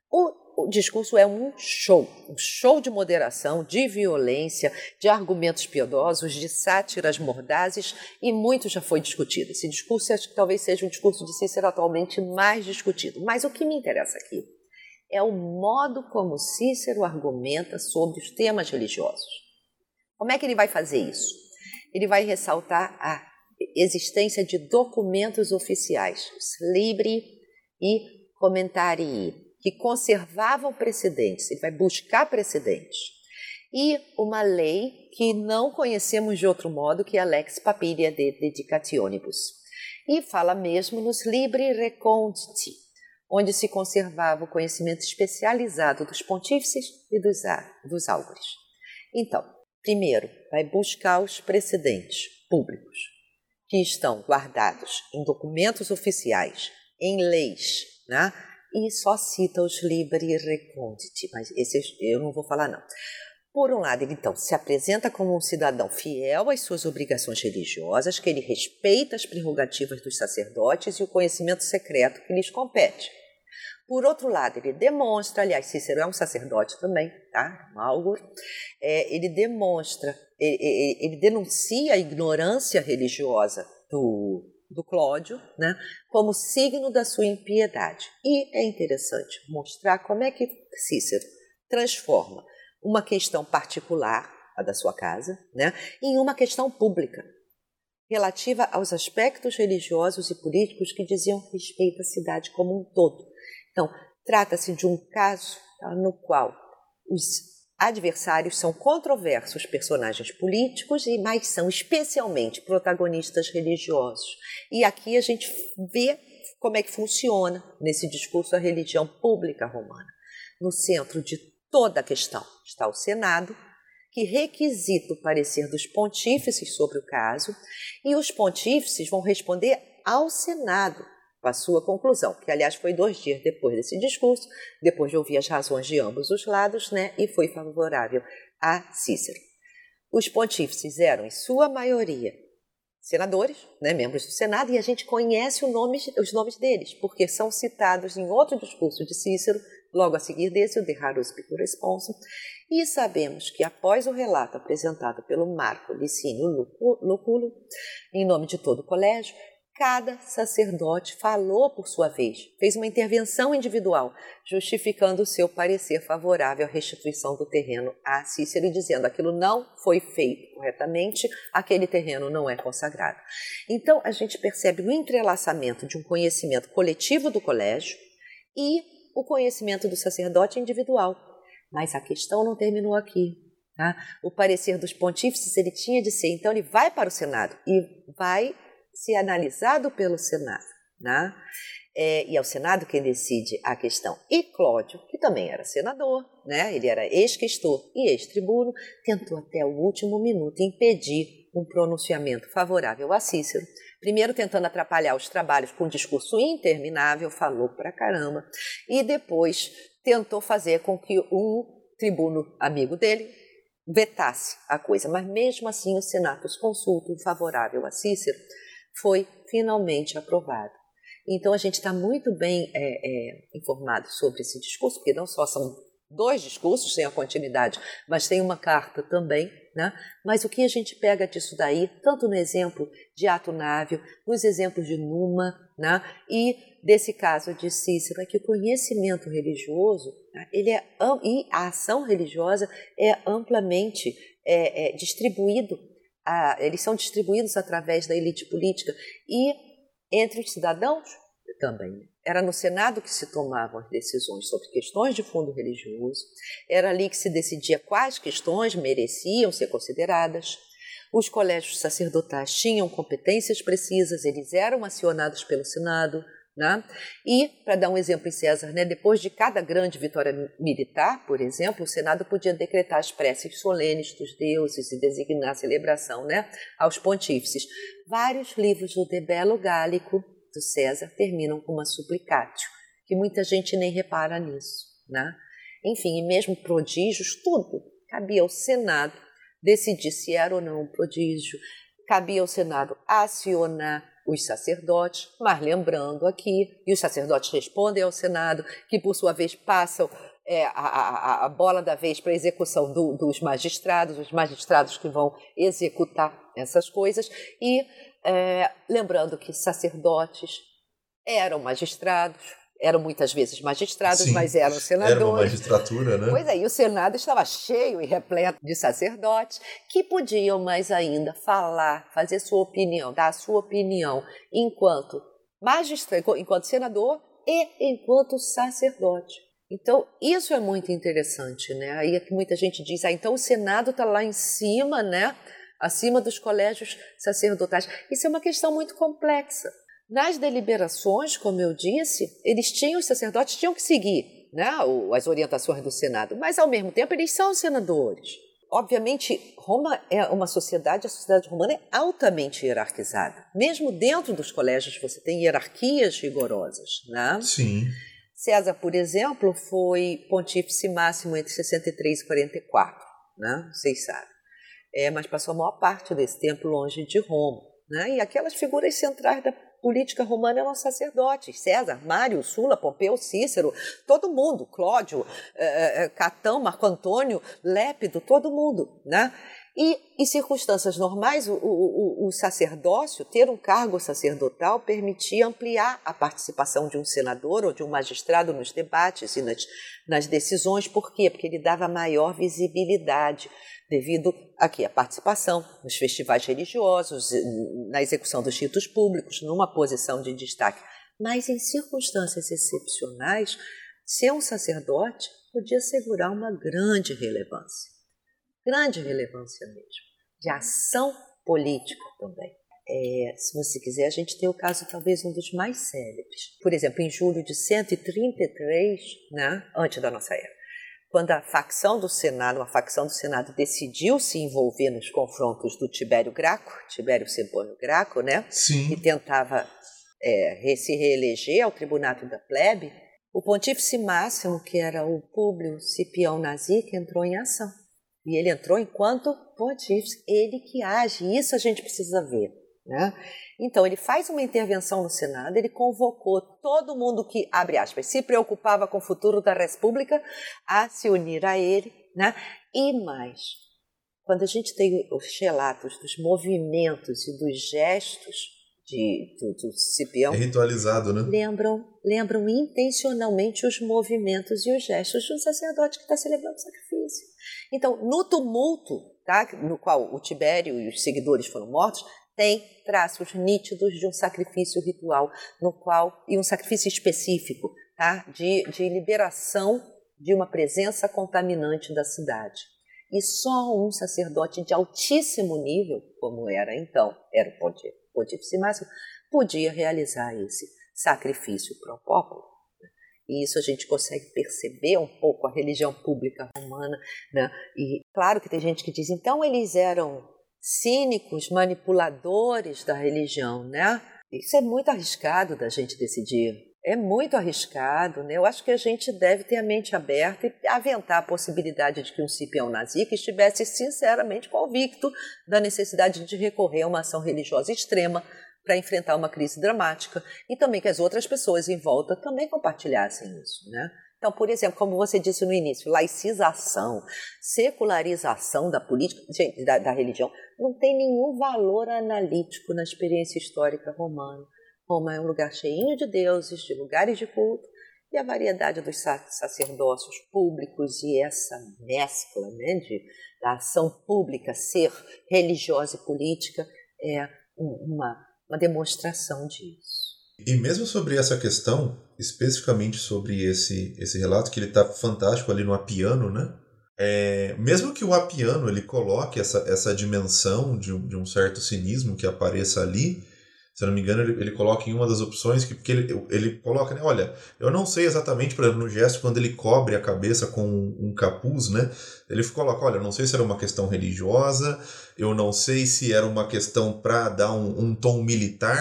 O, o discurso é um show, um show de moderação, de violência, de argumentos piedosos, de sátiras mordazes, e muito já foi discutido. Esse discurso acho que talvez seja o discurso de Cícero atualmente mais discutido. Mas o que me interessa aqui é o modo como Cícero argumenta sobre os temas religiosos. Como é que ele vai fazer isso? Ele vai ressaltar a existência de documentos oficiais, os libri e commentarii, que conservavam precedentes, ele vai buscar precedentes, e uma lei que não conhecemos de outro modo, que é a Lex Papiria de Dedicationibus. E fala mesmo nos Libri Reconditi, onde se conservava o conhecimento especializado dos pontífices e dos, dos áugures. Então, primeiro, vai buscar os precedentes públicos, que estão guardados em documentos oficiais, em leis, né? E só cita os Libri Reconditi, mas esses eu não vou falar não. Por um lado, ele então se apresenta como um cidadão fiel às suas obrigações religiosas, que ele respeita as prerrogativas dos sacerdotes e o conhecimento secreto que lhes compete. Por outro lado, ele demonstra, aliás, Cícero é um sacerdote também, tá? Um áugur, é, ele demonstra, ele, ele denuncia a ignorância religiosa do... do Clódio, né, como signo da sua impiedade. E é interessante mostrar como é que Cícero transforma uma questão particular, a da sua casa, né, em uma questão pública, relativa aos aspectos religiosos e políticos que diziam respeito à cidade como um todo. Então, trata-se de um caso, tá, no qual os adversários são controversos personagens políticos, e mais são especialmente protagonistas religiosos. E aqui a gente vê como é que funciona nesse discurso a religião pública romana. No centro de toda a questão está o Senado, que requisita o parecer dos pontífices sobre o caso, e os pontífices vão responder ao Senado com a sua conclusão, que aliás foi dois dias depois desse discurso, depois de ouvir as razões de ambos os lados, né, e foi favorável a Cícero. Os pontífices eram, em sua maioria, senadores, né, membros do Senado, e a gente conhece o nome, os nomes deles, porque são citados em outro discurso de Cícero, logo a seguir desse, o De Rarus Picuresponsum, e sabemos que após o relato apresentado pelo Marco Licínio Luculo, em nome de todo o colégio, cada sacerdote falou por sua vez, fez uma intervenção individual, justificando o seu parecer favorável à restituição do terreno a Cícero e dizendo aquilo não foi feito corretamente, aquele terreno não é consagrado. Então, a gente percebe o entrelaçamento de um conhecimento coletivo do colégio e o conhecimento do sacerdote individual. Mas a questão não terminou aqui. Tá? O parecer dos pontífices ele tinha de ser, então ele vai para o Senado e vai... se analisado pelo Senado, né? É, e é o Senado quem decide a questão. E Clódio, que também era senador, né? Ele era ex-questor e ex-tribuno, tentou até o último minuto impedir um pronunciamento favorável a Cícero. Primeiro tentando atrapalhar os trabalhos com um discurso interminável, falou pra caramba, e depois tentou fazer com que um tribuno amigo dele vetasse a coisa. Mas mesmo assim o Senatus Consultum favorável a Cícero foi finalmente aprovado. Então, a gente está muito bem é, é, informado sobre esse discurso, porque não só são dois discursos, tem a continuidade, mas tem uma carta também, né? Mas o que a gente pega disso daí, tanto no exemplo de Ato Návio, nos exemplos de Numa, né? E desse caso de Cícero, é que o conhecimento religioso, né? Ele é, e a ação religiosa é amplamente é, é, distribuído, a, eles são distribuídos através da elite política e entre os cidadãos também. Era no Senado que se tomavam as decisões sobre questões de fundo religioso, era ali que se decidia quais questões mereciam ser consideradas. Os colégios sacerdotais tinham competências precisas, eles eram acionados pelo Senado, né? E, para dar um exemplo em César, né, depois de cada grande vitória militar, por exemplo, o Senado podia decretar as preces solenes dos deuses e designar a celebração, né, aos pontífices. Vários livros do Debelo Gálico, do César, terminam com uma suplicatio, que muita gente nem repara nisso, né? Enfim, e mesmo prodígios, tudo cabia ao Senado decidir se era ou não um prodígio, cabia ao Senado acionar os sacerdotes, mas lembrando aqui, e os sacerdotes respondem ao Senado, que por sua vez passam é, a, a, a bola da vez para a execução do, dos magistrados, os magistrados que vão executar essas coisas, e é, lembrando que sacerdotes eram magistrados, eram muitas vezes magistrados, sim, mas eram senadores. Era uma magistratura, né? Pois é, e o Senado estava cheio e repleto de sacerdotes que podiam mais ainda falar, fazer sua opinião, dar a sua opinião enquanto magistra, enquanto senador e enquanto sacerdote. Então, isso é muito interessante, né? Aí é que muita gente diz, ah, então o Senado está lá em cima, né? Acima dos colégios sacerdotais. Isso é uma questão muito complexa. Nas deliberações, como eu disse, eles tinham, os sacerdotes tinham que seguir, né, as orientações do Senado, mas, ao mesmo tempo, eles são senadores. Obviamente, Roma é uma sociedade, a sociedade romana é altamente hierarquizada. Mesmo dentro dos colégios, você tem hierarquias rigorosas, né? Sim. César, por exemplo, foi pontífice máximo entre sessenta e três e quarenta e quatro, né? Vocês sabem. É, mas passou a maior parte desse tempo longe de Roma, né? E aquelas figuras centrais da política romana eram sacerdotes, César, Mário, Sula, Pompeu, Cícero, todo mundo, Clódio, eh, Catão, Marco Antônio, Lépido, todo mundo, né? E em circunstâncias normais, o, o, o sacerdócio, ter um cargo sacerdotal, permitia ampliar a participação de um senador ou de um magistrado nos debates e nas, nas decisões. Por quê? Porque ele dava maior visibilidade devido aqui, à participação nos festivais religiosos, na execução dos ritos públicos, numa posição de destaque. Mas em circunstâncias excepcionais, ser um sacerdote podia assegurar uma grande relevância. Grande relevância mesmo, de ação política também. É, se você quiser, a gente tem o caso, talvez, um dos mais célebres. Por exemplo, em julho de cento e trinta e três, né, antes da nossa era, quando a facção do Senado, uma facção do Senado decidiu se envolver nos confrontos do Tibério Graco, Tibério Sebônio Graco, né, sim, que tentava é, se reeleger ao tribunato da plebe, o pontífice máximo, que era o Públio Cipião Nasica, entrou em ação. E ele entrou enquanto pontífice, ele que age, isso a gente precisa ver, né? Então, ele faz uma intervenção no Senado, ele convocou todo mundo que, abre aspas, se preocupava com o futuro da República a se unir a ele, né? E mais, quando a gente tem os relatos dos movimentos e dos gestos de, do, do Cipião... É ritualizado, né? Lembram, lembram intencionalmente os movimentos e os gestos de um sacerdote que está celebrando o sacrifício. Então, no tumulto, tá, no qual o Tibério e os seguidores foram mortos, tem traços nítidos de um sacrifício ritual no qual, e um sacrifício específico, tá, de, de liberação de uma presença contaminante da cidade. E só um sacerdote de altíssimo nível, como era então, era o pontífice máximo, podia realizar esse sacrifício pro popolo. E isso a gente consegue perceber um pouco a religião pública romana, né? E claro que tem gente que diz, então eles eram cínicos, manipuladores da religião, né? Isso é muito arriscado da gente decidir. É muito arriscado, né? Eu acho que a gente deve ter a mente aberta e aventar a possibilidade de que um Cipião Nasica estivesse sinceramente convicto da necessidade de recorrer a uma ação religiosa extrema para enfrentar uma crise dramática e também que as outras pessoas em volta também compartilhassem isso, né? Então, por exemplo, como você disse no início, laicização, secularização da política, gente, da, da religião, não tem nenhum valor analítico na experiência histórica romana. Roma é um lugar cheinho de deuses, de lugares de culto, e a variedade dos sacerdócios públicos e essa mescla, né, de, da ação pública, ser religiosa e política, é uma, uma demonstração disso. E mesmo sobre essa questão, especificamente sobre esse, esse relato, que ele está fantástico ali no Apiano, né? É, mesmo que o Apiano ele coloque essa, essa dimensão de um, de um certo cinismo que apareça ali, se eu não me engano, ele, ele coloca em uma das opções, que, porque ele, ele coloca, né, olha, eu não sei exatamente, por exemplo, no gesto, quando ele cobre a cabeça com um, um capuz, né, ele coloca, olha, eu não sei se era uma questão religiosa, eu não sei se era uma questão para dar um, um tom militar,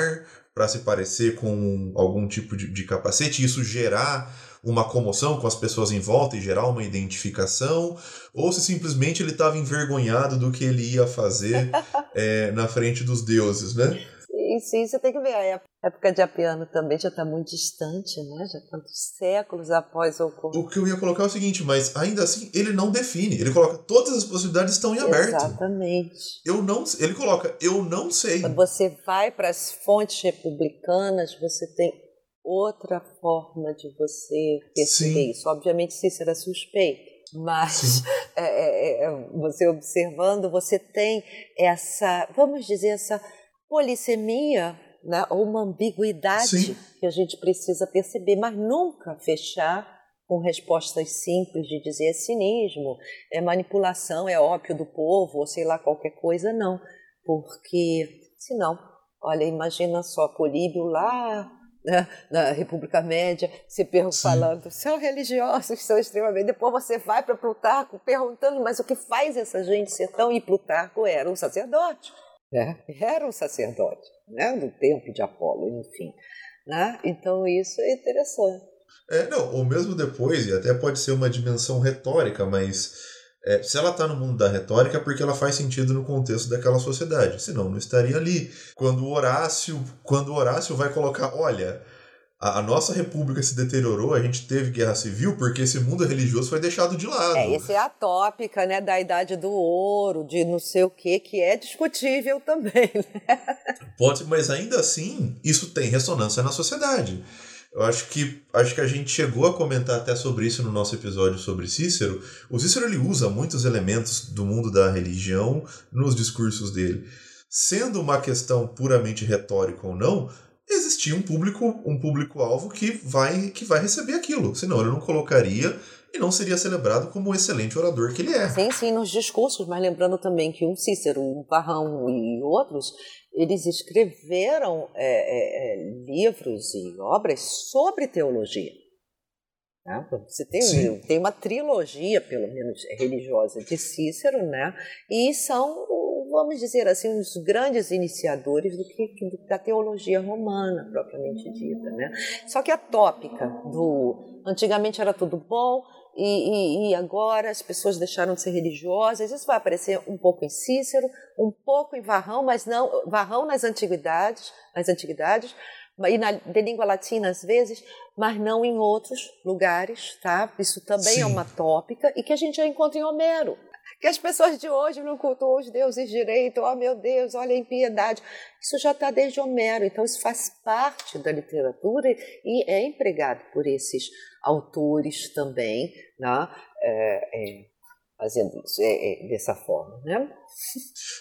para se parecer com algum tipo de, de capacete, isso gerar uma comoção com as pessoas em volta e gerar uma identificação, ou se simplesmente ele estava envergonhado do que ele ia fazer é, na frente dos deuses, né? E sim, você tem que ver, a época de Apiano também já está muito distante, né? Já tantos séculos após o ocorrido. O que eu ia colocar é o seguinte, mas ainda assim ele não define, ele coloca todas as possibilidades estão em aberto. Exatamente. Eu não, ele coloca, eu não sei. Quando você vai para as fontes republicanas, você tem outra forma de você perceber sim. Isso. Obviamente Cícero é suspeito, mas é, é, você observando, você tem essa, vamos dizer, essa polissemia, né, ou uma ambiguidade sim. Que a gente precisa perceber, mas nunca fechar com respostas simples de dizer é cinismo, é manipulação, é ópio do povo, ou sei lá, qualquer coisa, não. Porque, senão, olha, imagina só Políbio lá né, na República Média, se perguntando, falando, são religiosos, são extremamente... Depois você vai para Plutarco perguntando, mas o que faz essa gente ser tão... E Plutarco era um sacerdote. Né? Era um sacerdote, né? Do tempo de Apolo, enfim, né? Então isso é interessante. É, não, ou mesmo depois, e até pode ser uma dimensão retórica, mas é, se ela está no mundo da retórica é porque ela faz sentido no contexto daquela sociedade, senão não estaria ali. Quando Horácio, quando Horácio vai colocar, olha, a, a nossa república se deteriorou, a gente teve guerra civil porque esse mundo religioso foi deixado de lado. É, essa é a tópica, né, da idade do ouro, de não sei o que, que é discutível também, né? Pode, mas ainda assim, isso tem ressonância na sociedade. Eu acho que, acho que a gente chegou a comentar até sobre isso no nosso episódio sobre Cícero. O Cícero ele usa muitos elementos do mundo da religião nos discursos dele. Sendo uma questão puramente retórica ou não, existia um público, um público-alvo que vai, que vai receber aquilo, senão ele não colocaria e não seria celebrado como o excelente orador que ele é. Sim, sim, nos discursos, mas lembrando também que um Cícero, um Varrão e outros, eles escreveram é, é, livros e obras sobre teologia. Né? Você tem, tem uma trilogia, pelo menos religiosa, de Cícero, né? E são... vamos dizer assim, um dos grandes iniciadores do que, da teologia romana, propriamente dita, né? Só que a tópica do... antigamente era tudo bom e, e, e agora as pessoas deixaram de ser religiosas, isso vai aparecer um pouco em Cícero, um pouco em Varrão, mas não... Varrão nas antiguidades, nas antiguidades e na, de língua latina às vezes, mas não em outros lugares, tá? Isso também sim. É uma tópica e que a gente já encontra em Homero. Que as pessoas de hoje não cultuam os deuses direito, oh meu Deus, olha a impiedade. Isso já está desde Homero, então isso faz parte da literatura e é empregado por esses autores também, né? é, é, fazendo isso, é, é, dessa forma, né?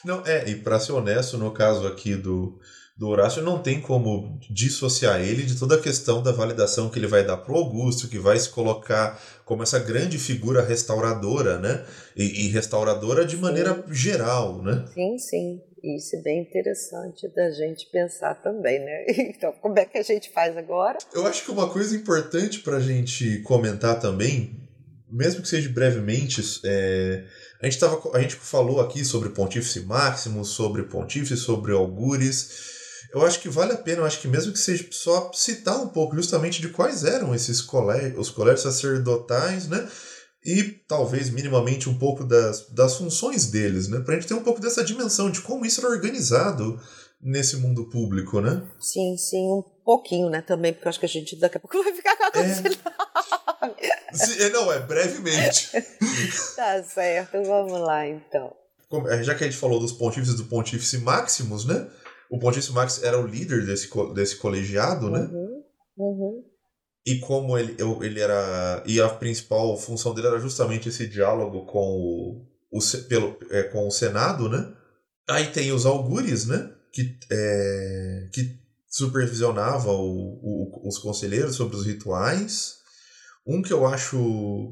Não, é, e para ser honesto, no caso aqui do, do Horácio, não tem como dissociar ele de toda a questão da validação que ele vai dar para o Augusto, que vai se colocar como essa grande figura restauradora, né? E, e restauradora de maneira sim. geral, né? Sim, sim. Isso é bem interessante da gente pensar também, né? Então, como é que a gente faz agora? Eu acho que uma coisa importante para a gente comentar também, mesmo que seja brevemente, é, a, gente tava, a gente falou aqui sobre Pontífice Máximo, sobre Pontífice, sobre Algures. Eu acho que vale a pena, eu acho que mesmo que seja só citar um pouco justamente de quais eram esses colégios, os colégios sacerdotais, né? E talvez minimamente um pouco das, das funções deles, né? Para a gente ter um pouco dessa dimensão de como isso era organizado nesse mundo público, né? Sim, sim, um pouquinho, né? Também, porque eu acho que a gente daqui a pouco vai ficar com a coisa. Não, é brevemente. Tá certo, vamos lá então. Já que a gente falou dos pontífices do Pontífice Maximus, né? O Pontífice Maximus era o líder desse, desse colegiado, uhum, né? Uhum. E como ele, ele era... E a principal função dele era justamente esse diálogo com o, o, pelo, é, com o Senado, né? Aí tem os augures, né? Que, é, que supervisionava o, o, os conselheiros sobre os rituais. Um que eu acho...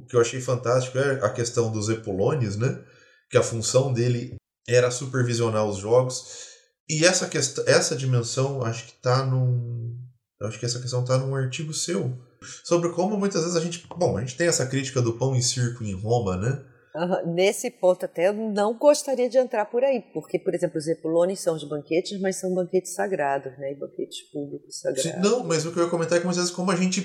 Que eu achei fantástico é a questão dos epulones, né? Que a função dele era supervisionar os jogos. E essa, quest- essa dimensão acho que tá num... Eu acho que essa questão está num artigo seu. Sobre como muitas vezes a gente... Bom, a gente tem essa crítica do pão e circo em Roma, né? Uhum. Nesse ponto até eu não gostaria de entrar por aí. Porque, por exemplo, os epulones são os banquetes, mas são banquetes sagrados, né? E banquetes públicos sagrados. Sim, não, mas o que eu ia comentar é que muitas vezes, como a gente...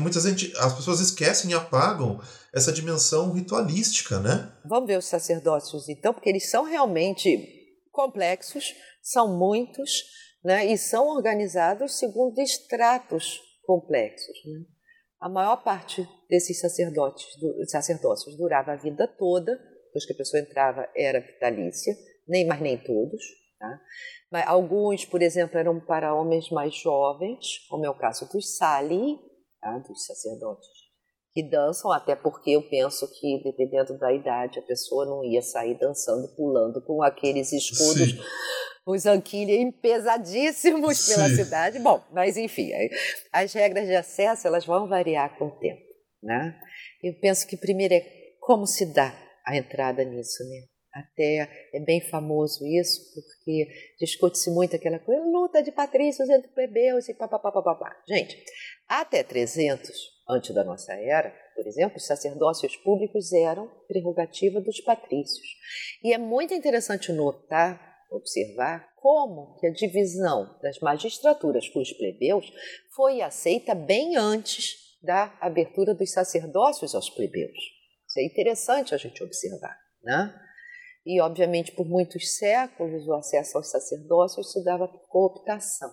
Muitas vezes as pessoas esquecem e apagam essa dimensão ritualística, né? Vamos ver os sacerdócios, então, porque eles são realmente complexos, são muitos... Né? E são organizados segundo estratos complexos, né? A maior parte desses sacerdotes, do, sacerdócios durava a vida toda, depois que a pessoa entrava era vitalícia, nem mais nem todos, tá? Mas alguns, por exemplo, eram para homens mais jovens, como é o caso dos sali, tá? Dos sacerdotes que dançam, até porque eu penso que, dependendo da idade, a pessoa não ia sair dançando, pulando com aqueles escudos, sim, os anquilhem pesadíssimos, sim, pela cidade. Bom, mas enfim, as regras de acesso, elas vão variar com o tempo, né? Eu penso que primeiro é como se dá a entrada nisso, né? Até é bem famoso isso, porque discute-se muito aquela coisa, luta de patrícios entre plebeus e papapá, papapá. Gente, até trezentos, antes da nossa era, por exemplo, os sacerdócios públicos eram prerrogativa dos patrícios. E é muito interessante notar, observar como que a divisão das magistraturas com os plebeus foi aceita bem antes da abertura dos sacerdócios aos plebeus. Isso é interessante a gente observar, né? E, obviamente, por muitos séculos, o acesso aos sacerdócios se dava por cooptação.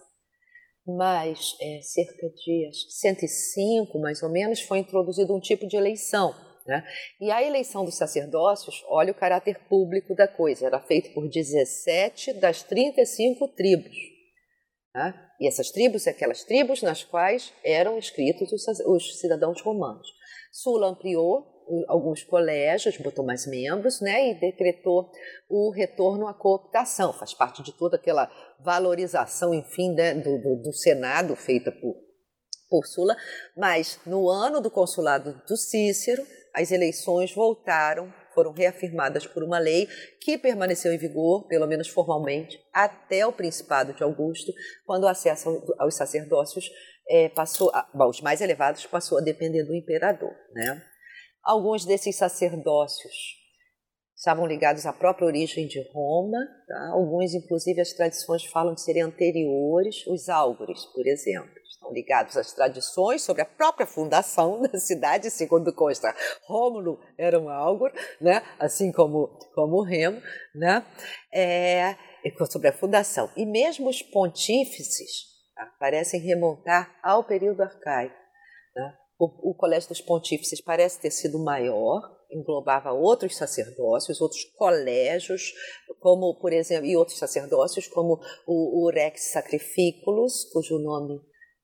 Mas, é, cerca de cento e cinco, mais ou menos, foi introduzido um tipo de eleição, né? E a eleição dos sacerdócios, olha o caráter público da coisa, era feita por dezessete das trinta e cinco tribos, né? E essas tribos, aquelas tribos nas quais eram escritos os, os cidadãos romanos. Sula ampliou alguns colégios, botou mais membros, né, e decretou o retorno à cooptação, faz parte de toda aquela valorização, enfim, né, do, do, do Senado feita por, por Sula. Mas no ano do consulado do Cícero, as eleições voltaram, foram reafirmadas por uma lei que permaneceu em vigor, pelo menos formalmente, até o Principado de Augusto, quando o acesso aos sacerdócios é, passou, a, bom, os mais elevados passou a depender do imperador, né? Alguns desses sacerdócios estavam ligados à própria origem de Roma, tá? Alguns, inclusive, as tradições falam de serem anteriores, os augures, por exemplo. Estão ligados às tradições sobre a própria fundação da cidade, segundo consta. Rômulo era um áugur, né? Assim como, como Remo, né? É, sobre a fundação. E mesmo os pontífices, tá? Parecem remontar ao período arcaico, né? O, o colégio dos pontífices parece ter sido maior, englobava outros sacerdócios, outros colégios, como, por exemplo, e outros sacerdócios, como o, o Rex Sacrificulus, cujo nome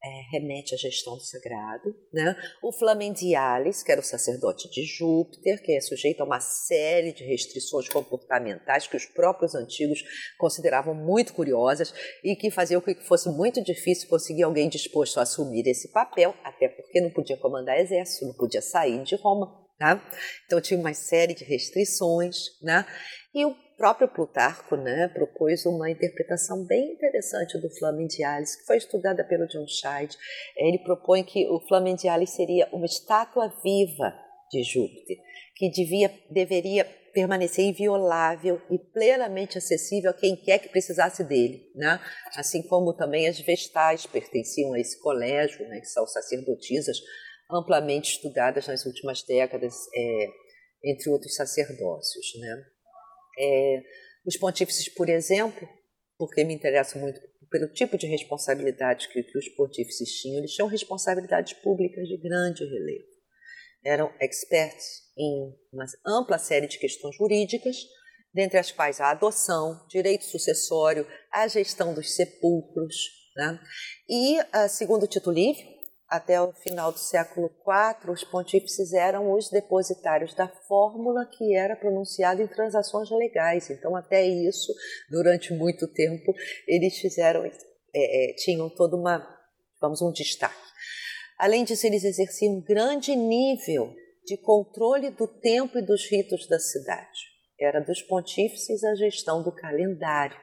é, remete à gestão do sagrado, né? O Flamendialis, que era o sacerdote de Júpiter, que é sujeito a uma série de restrições comportamentais que os próprios antigos consideravam muito curiosas e que faziam com que fosse muito difícil conseguir alguém disposto a assumir esse papel, até porque não podia comandar exército, não podia sair de Roma, tá? Então tinha uma série de restrições, né? E o O próprio Plutarco, né, propôs uma interpretação bem interessante do Flamendialis, que foi estudada pelo John Scheid. Ele propõe que o Flamendialis seria uma estátua viva de Júpiter, que devia, deveria permanecer inviolável e plenamente acessível a quem quer que precisasse dele, né? Assim como também as vestais pertenciam a esse colégio, né, que são sacerdotisas amplamente estudadas nas últimas décadas, é, entre outros sacerdócios, né? É, os pontífices, por exemplo, porque me interessa muito pelo tipo de responsabilidade que, que os pontífices tinham, eles tinham responsabilidades públicas de grande relevo. Eram experts em uma ampla série de questões jurídicas, dentre as quais a adoção, direito sucessório, a gestão dos sepulcros, né? E, segundo Tito Livio, até o final do século quatro, os pontífices eram os depositários da fórmula que era pronunciada em transações legais. Então, até isso, durante muito tempo, eles fizeram, é, tinham todo uma, vamos, um destaque. Além disso, eles exerciam um grande nível de controle do tempo e dos ritos da cidade. Era dos pontífices a gestão do calendário,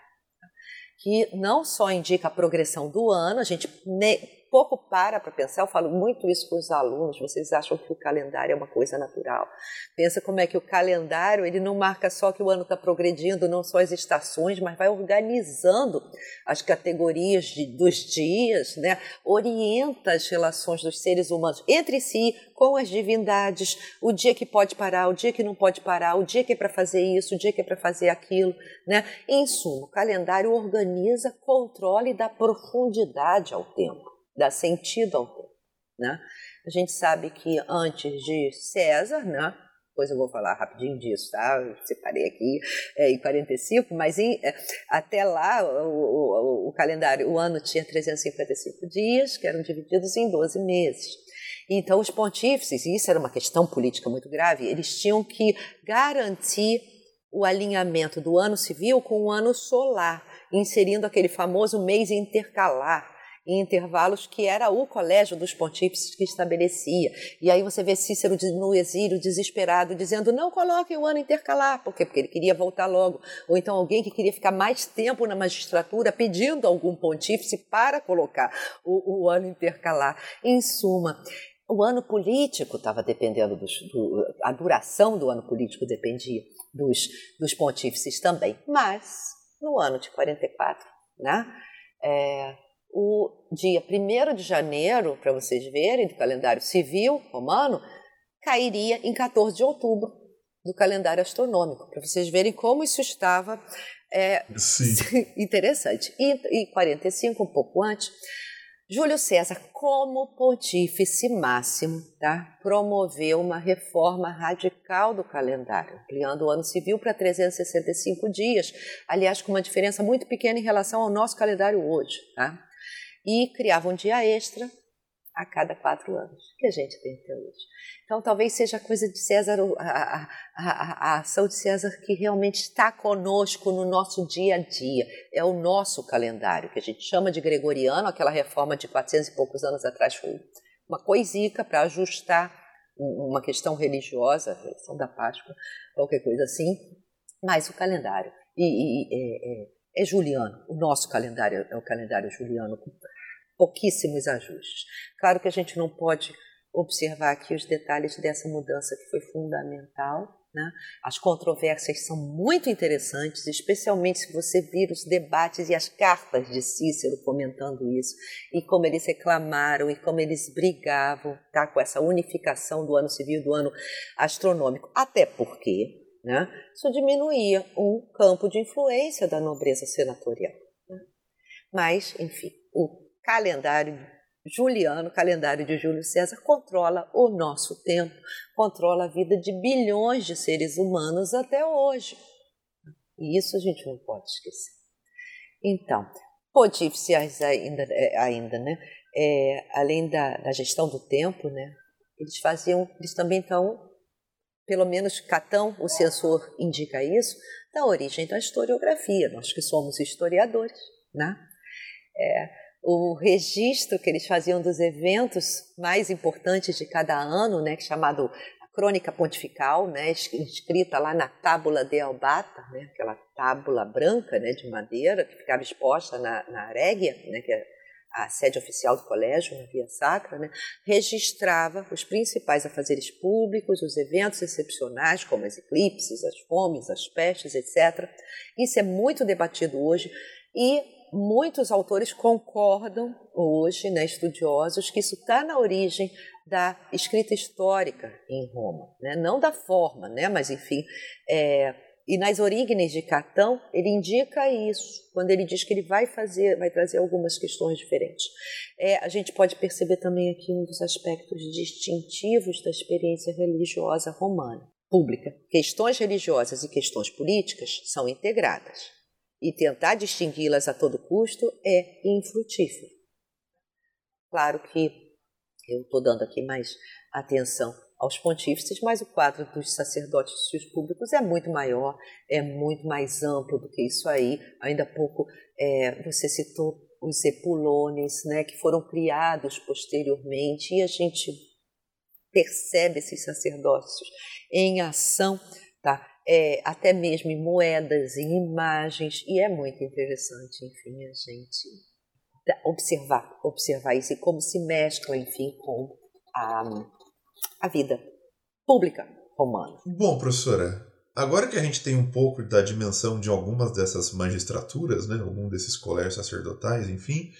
que não só indica a progressão do ano, a gente... Ne- pouco para para pensar, eu falo muito isso com os alunos, vocês acham que o calendário é uma coisa natural. Pensa como é que o calendário, ele não marca só que o ano está progredindo, não só as estações, mas vai organizando as categorias de, dos dias, né? Orienta as relações dos seres humanos entre si, com as divindades, o dia que pode parar, o dia que não pode parar, o dia que é para fazer isso, o dia que é para fazer aquilo, né? Em suma, o calendário organiza, controla e dá profundidade ao tempo, dá sentido ao tempo, né? A gente sabe que antes de César, né? Depois eu vou falar rapidinho disso, tá? Eu separei aqui é, em quarenta e cinco, mas em, é, até lá o, o, o calendário, o ano tinha trezentos e cinquenta e cinco dias, que eram divididos em doze meses. Então os pontífices, e isso era uma questão política muito grave, eles tinham que garantir o alinhamento do ano civil com o ano solar, inserindo aquele famoso mês intercalar, em intervalos que era o colégio dos pontífices que estabelecia. E aí você vê Cícero no exílio, desesperado, dizendo não coloquem o ano intercalar, por quê? Porque ele queria voltar logo. Ou então alguém que queria ficar mais tempo na magistratura pedindo a algum pontífice para colocar o, o ano intercalar. Em suma, o ano político estava dependendo, dos, do, a duração do ano político dependia dos, dos pontífices também. Mas, no ano de quarenta e quatro, né? É, o dia primeiro de janeiro, para vocês verem, do calendário civil romano, cairia em quatorze de outubro do calendário astronômico, para vocês verem como isso estava é, interessante. E em quarenta e cinco, um pouco antes, Júlio César, como pontífice máximo, tá, promoveu uma reforma radical do calendário, ampliando o ano civil para trezentos e sessenta e cinco dias, aliás, com uma diferença muito pequena em relação ao nosso calendário hoje, tá? E criava um dia extra a cada quatro anos, que a gente tem até hoje. Então, talvez seja a coisa de César, a, a, a, a ação de César que realmente está conosco no nosso dia a dia. É o nosso calendário, que a gente chama de gregoriano, aquela reforma de quatrocentos e poucos anos atrás foi uma coisica para ajustar uma questão religiosa, a questão da Páscoa, qualquer coisa assim, mas o calendário. E... e é, é, É juliano, o nosso calendário é o calendário juliano, com pouquíssimos ajustes. Claro que a gente não pode observar aqui os detalhes dessa mudança que foi fundamental, né? As controvérsias são muito interessantes, especialmente se você vir os debates e as cartas de Cícero comentando isso, e como eles reclamaram, e como eles brigavam, tá? Com essa unificação do ano civil e do ano astronômico, até porque... né? Isso diminuía o campo de influência da nobreza senatorial, né? Mas, enfim, o calendário juliano, o calendário de Júlio César, controla o nosso tempo, controla a vida de bilhões de seres humanos até hoje, e isso a gente não pode esquecer. Então, pontífices ainda, ainda, né? é, além da, da gestão do tempo, né, eles faziam, eles também estão, pelo menos Catão, o censor, indica isso, da origem da historiografia, nós que somos historiadores, né? É, o registro que eles faziam dos eventos mais importantes de cada ano, né, chamado Crônica Pontifical, né, escrita lá na Tábula de Albata, né, aquela tábula branca, né, de madeira que ficava exposta na, na Régia, né, que é a sede oficial do colégio, na Via Sacra, né, registrava os principais afazeres públicos, os eventos excepcionais, como as eclipses, as fomes, as pestes, etcétera. Isso é muito debatido hoje e muitos autores concordam hoje, né, estudiosos, que isso está na origem da escrita histórica em Roma, né? Não da forma, né, mas enfim. É, e nas origens de Catão, ele indica isso, quando ele diz que ele vai fazer, vai trazer algumas questões diferentes. É, a gente pode perceber também aqui um dos aspectos distintivos da experiência religiosa romana, pública. Questões religiosas e questões políticas são integradas. E tentar distingui-las a todo custo é infrutífero. Claro que eu estou dando aqui mais atenção aos pontífices, mas o quadro dos sacerdotes públicos é muito maior, é muito mais amplo do que isso aí. Ainda há pouco é, você citou os epulones, né, que foram criados posteriormente, e a gente percebe esses sacerdotes em ação, tá? É, até mesmo em moedas, em imagens, e é muito interessante, enfim, a gente observar, observar isso e como se mescla, enfim, com a, a vida pública romana. Bom, professora, agora que a gente tem um pouco da dimensão de algumas dessas magistraturas, né, algum desses colégios sacerdotais, enfim,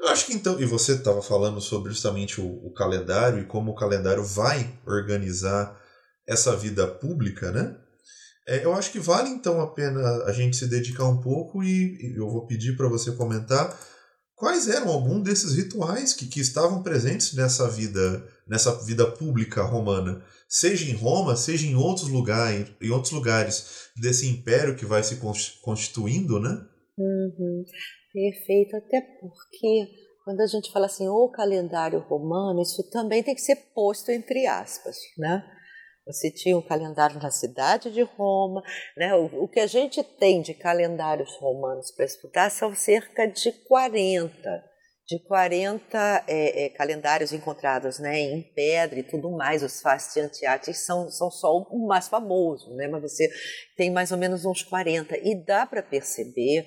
eu acho que então, e você estava falando sobre justamente o, o calendário e como o calendário vai organizar essa vida pública, né? É, eu acho que vale então a pena a gente se dedicar um pouco e, e eu vou pedir para você comentar quais eram alguns desses rituais que, que estavam presentes nessa vida, nessa vida pública romana, seja em Roma, seja em outros lugares, em outros lugares desse império que vai se constituindo, né? Uhum. Perfeito, até porque quando a gente fala assim, o calendário romano, isso também tem que ser posto entre aspas, né? Você tinha um calendário na cidade de Roma, né? O, o que a gente tem de calendários romanos para estudar são cerca de quarenta, de quarenta é, é, calendários encontrados, né, em pedra e tudo mais. Os fasciantes são, são só o mais famoso, né? Mas você tem mais ou menos uns quarenta, e dá para perceber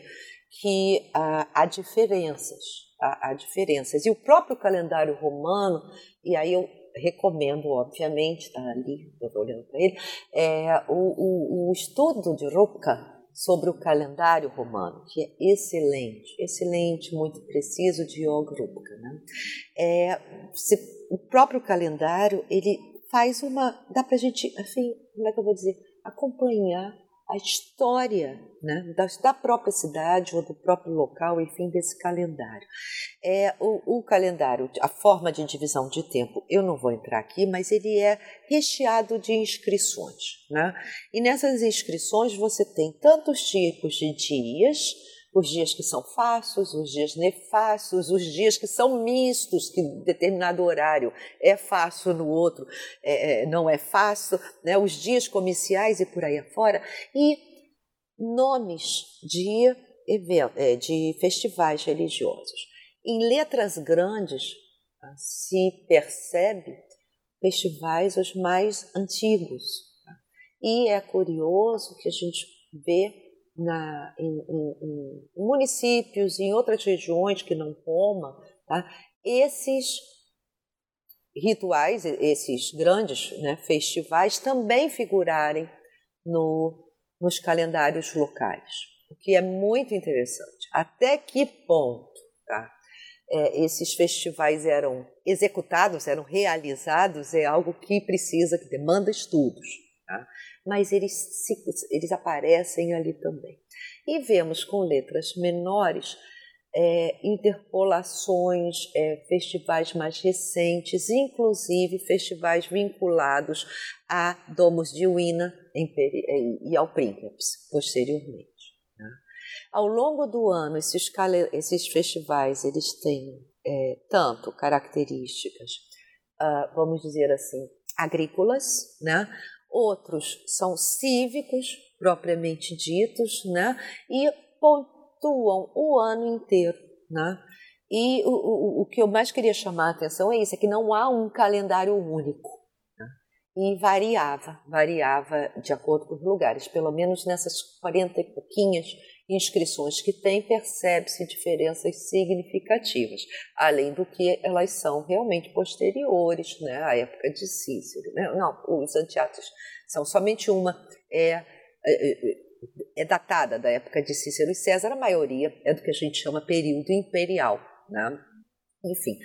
que ah, há diferenças, há, há diferenças. E o próprio calendário romano, e aí eu recomendo, obviamente, está ali, estou olhando para ele, é, o, o, o estudo de Rüpke sobre o calendário romano, que é excelente, excelente, muito preciso, de Rüpke, né? É, se, o próprio calendário, ele faz uma, dá para a gente, assim, como é que eu vou dizer, acompanhar a história, né, da, da própria cidade ou do próprio local, enfim, desse calendário. É, o, o calendário, a forma de divisão de tempo, eu não vou entrar aqui, mas ele é recheado de inscrições, né? E nessas inscrições você tem tantos tipos de dias, os dias que são fáceis, os dias nefastos, os dias que são mistos, que em determinado horário é fácil, no outro é, não é fácil, né? Os dias comerciais e por aí afora, e nomes de, evento, é, de festivais religiosos. Em letras grandes se percebe festivais os mais antigos, e é curioso que a gente vê Na, em, em, em municípios, em outras regiões que não Roma, tá? Esses rituais, esses grandes, né, festivais também figurarem no, nos calendários locais, o que é muito interessante. Até que ponto, tá? É, esses festivais eram executados, eram realizados, é algo que precisa, que demanda estudos, tá? Mas eles, eles aparecem ali também. E vemos com letras menores é, interpolações, é, festivais mais recentes, inclusive festivais vinculados a Domus Divina e ao Princeps, posteriormente, né? Ao longo do ano, esses, esses festivais eles têm é, tanto características, uh, vamos dizer assim, agrícolas, né? Outros são cívicos, propriamente ditos, né? E pontuam o ano inteiro, né? E o, o, o que eu mais queria chamar a atenção é isso, é que não há um calendário único, né? E variava, variava de acordo com os lugares, pelo menos nessas quarenta e pouquinhas inscrições que tem, percebe-se diferenças significativas, além do que elas são realmente posteriores, né, à época de Cícero, né? Não, os anteatos são somente uma, é, é, é datada da época de Cícero e César, a maioria é do que a gente chama período imperial, né? Enfim,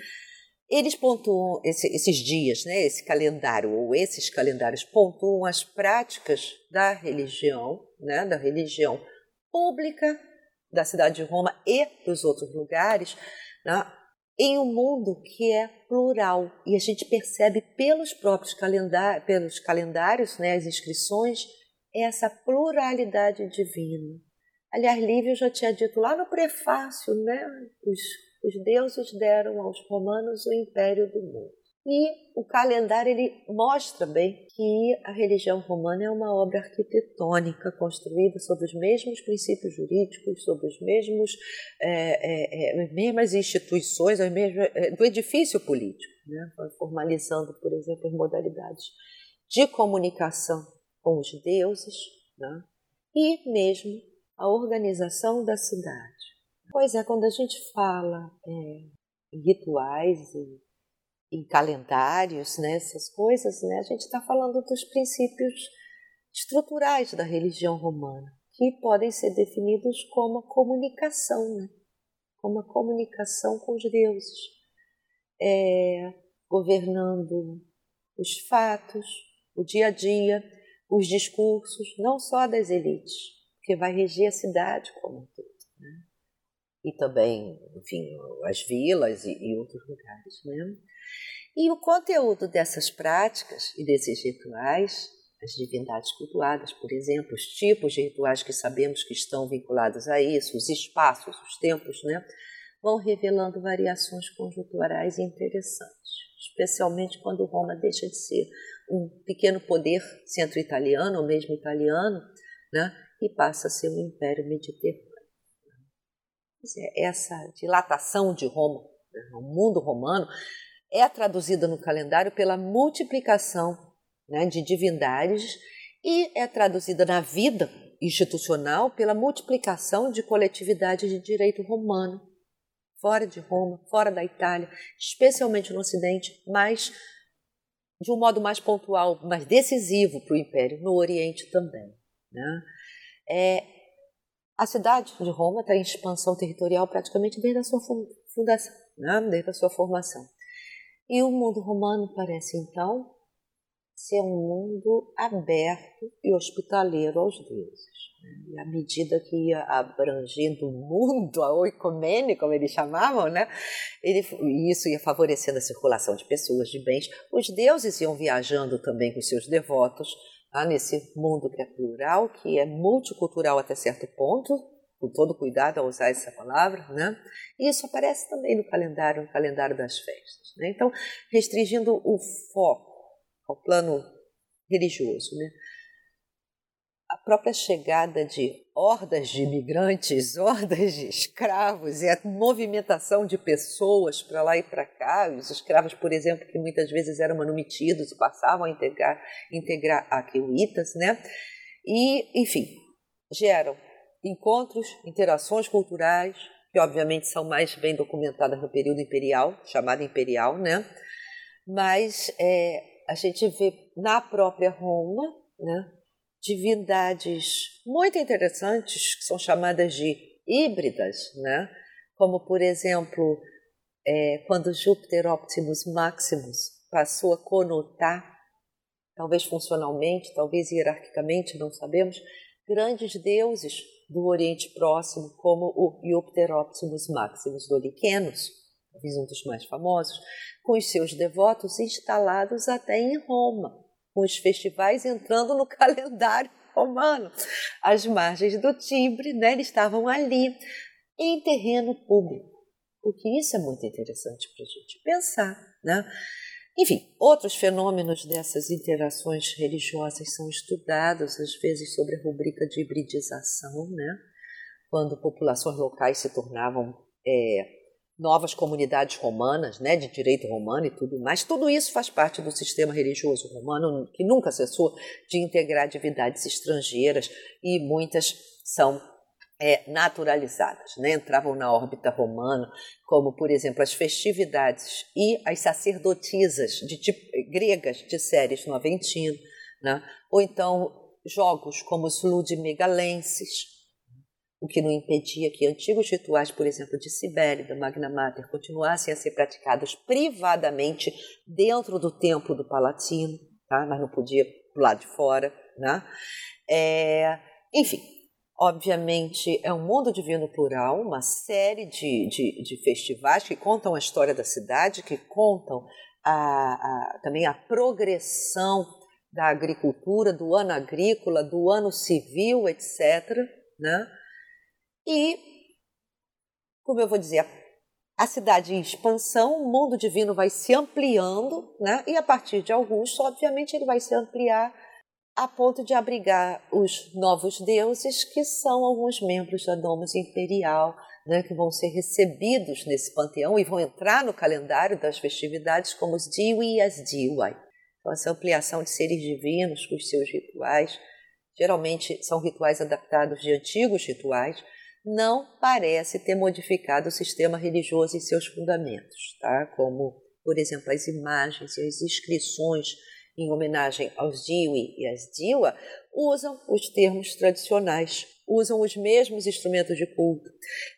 eles pontuam esse, esses dias, né, esse calendário, ou esses calendários pontuam as práticas da religião, né, da religião pública da cidade de Roma e dos outros lugares, né, em um mundo que é plural. E a gente percebe pelos próprios calendários, pelos calendários, né, as inscrições, essa pluralidade divina. Aliás, Lívio já tinha dito lá no prefácio, né, os, os deuses deram aos romanos o império do mundo. E o calendário ele mostra bem que a religião romana é uma obra arquitetônica construída sobre os mesmos princípios jurídicos, sobre os mesmos, é, é, é, as mesmas instituições, as mesmas, é, do edifício político, né? Formalizando, por exemplo, as modalidades de comunicação com os deuses, né? E mesmo a organização da cidade. Pois é, quando a gente fala é, em rituais e em calendários, né, essas coisas, né, a gente está falando dos princípios estruturais da religião romana, que podem ser definidos como a comunicação, né, como a comunicação com os deuses, é, governando os fatos, o dia a dia, os discursos, não só das elites, porque vai reger a cidade como um todo, né, e também, enfim, as vilas e, e outros lugares, né. E o conteúdo dessas práticas e desses rituais, as divindades cultuadas, por exemplo, os tipos de rituais que sabemos que estão vinculados a isso, os espaços, os tempos, né, vão revelando variações conjunturais interessantes, especialmente quando Roma deixa de ser um pequeno poder centro-italiano ou mesmo italiano, né, e passa a ser um império mediterrâneo. Essa dilatação de Roma, o mundo romano, é traduzida no calendário pela multiplicação, né, de divindades, e é traduzida na vida institucional pela multiplicação de coletividades de direito romano, fora de Roma, fora da Itália, especialmente no Ocidente, mas de um modo mais pontual, mais decisivo para o Império, no Oriente também, né? É, a cidade de Roma está em expansão territorial praticamente desde a sua fundação, né, desde a sua formação. E o mundo romano parece, então, ser um mundo aberto e hospitaleiro aos deuses. E à medida que ia abrangindo o mundo, a oikomen, como eles chamavam, né? Ele, isso ia favorecendo a circulação de pessoas, de bens. Os deuses iam viajando também com seus devotos, tá? Nesse mundo que é plural, que é multicultural até certo ponto, com todo cuidado ao usar essa palavra, né? Isso aparece também no calendário, no calendário das festas, né? Então, restringindo o foco ao plano religioso, né? A própria chegada de hordas de imigrantes, hordas de escravos e a movimentação de pessoas para lá e para cá, os escravos, por exemplo, que muitas vezes eram manumitidos e passavam a integrar, integrar a quiuitas, né? E, enfim, geram encontros, interações culturais, que obviamente são mais bem documentadas no período imperial, chamado imperial, né? Mas é, a gente vê na própria Roma, né, divindades muito interessantes, que são chamadas de híbridas, né? Como, por exemplo, é, quando Júpiter Optimus Maximus passou a conotar, talvez funcionalmente, talvez hierarquicamente, não sabemos, grandes deuses do Oriente Próximo, como o Júpiter Optimus Maximus Dolichenos, talvez um dos mais famosos, com os seus devotos instalados até em Roma, com os festivais entrando no calendário romano. As margens do Tibre, né, eles estavam ali, em terreno público, O que isso é muito interessante para a gente pensar, né? Enfim, outros fenômenos dessas interações religiosas são estudados, às vezes, sobre a rubrica de hibridização, né? Quando populações locais se tornavam é, novas comunidades romanas, né? De direito romano e tudo mais. Tudo isso faz parte do sistema religioso romano, que nunca cessou de integrar divindades estrangeiras, e muitas são é, naturalizadas, né? Entravam na órbita romana, como, por exemplo, as festividades e as sacerdotisas de tipo, gregas de Séries Noventino, né? Ou então jogos como os ludimegalenses, o que não impedia que antigos rituais, por exemplo, de Cibele, da Magna Mater, continuassem a ser praticados privadamente dentro do templo do Palatino, tá? Mas não podia do lado de fora, né? É, enfim, obviamente é um mundo divino plural, uma série de, de, de festivais que contam a história da cidade, que contam a, a, também a progressão da agricultura, do ano agrícola, do ano civil, etcétera, né? E, como eu vou dizer, a cidade em expansão, o mundo divino vai se ampliando, né? E a partir de Augusto, obviamente, ele vai se ampliar a ponto de abrigar os novos deuses, que são alguns membros da Domus Imperial, né? Que vão ser recebidos nesse panteão e vão entrar no calendário das festividades como os Diwi e as Diwai. Então, essa ampliação de seres divinos com os seus rituais, geralmente são rituais adaptados de antigos rituais, não parece ter modificado o sistema religioso em seus fundamentos, tá? Como, por exemplo, as imagens e as inscrições em homenagem aos Diwi e às Diwa usam os termos tradicionais, usam os mesmos instrumentos de culto,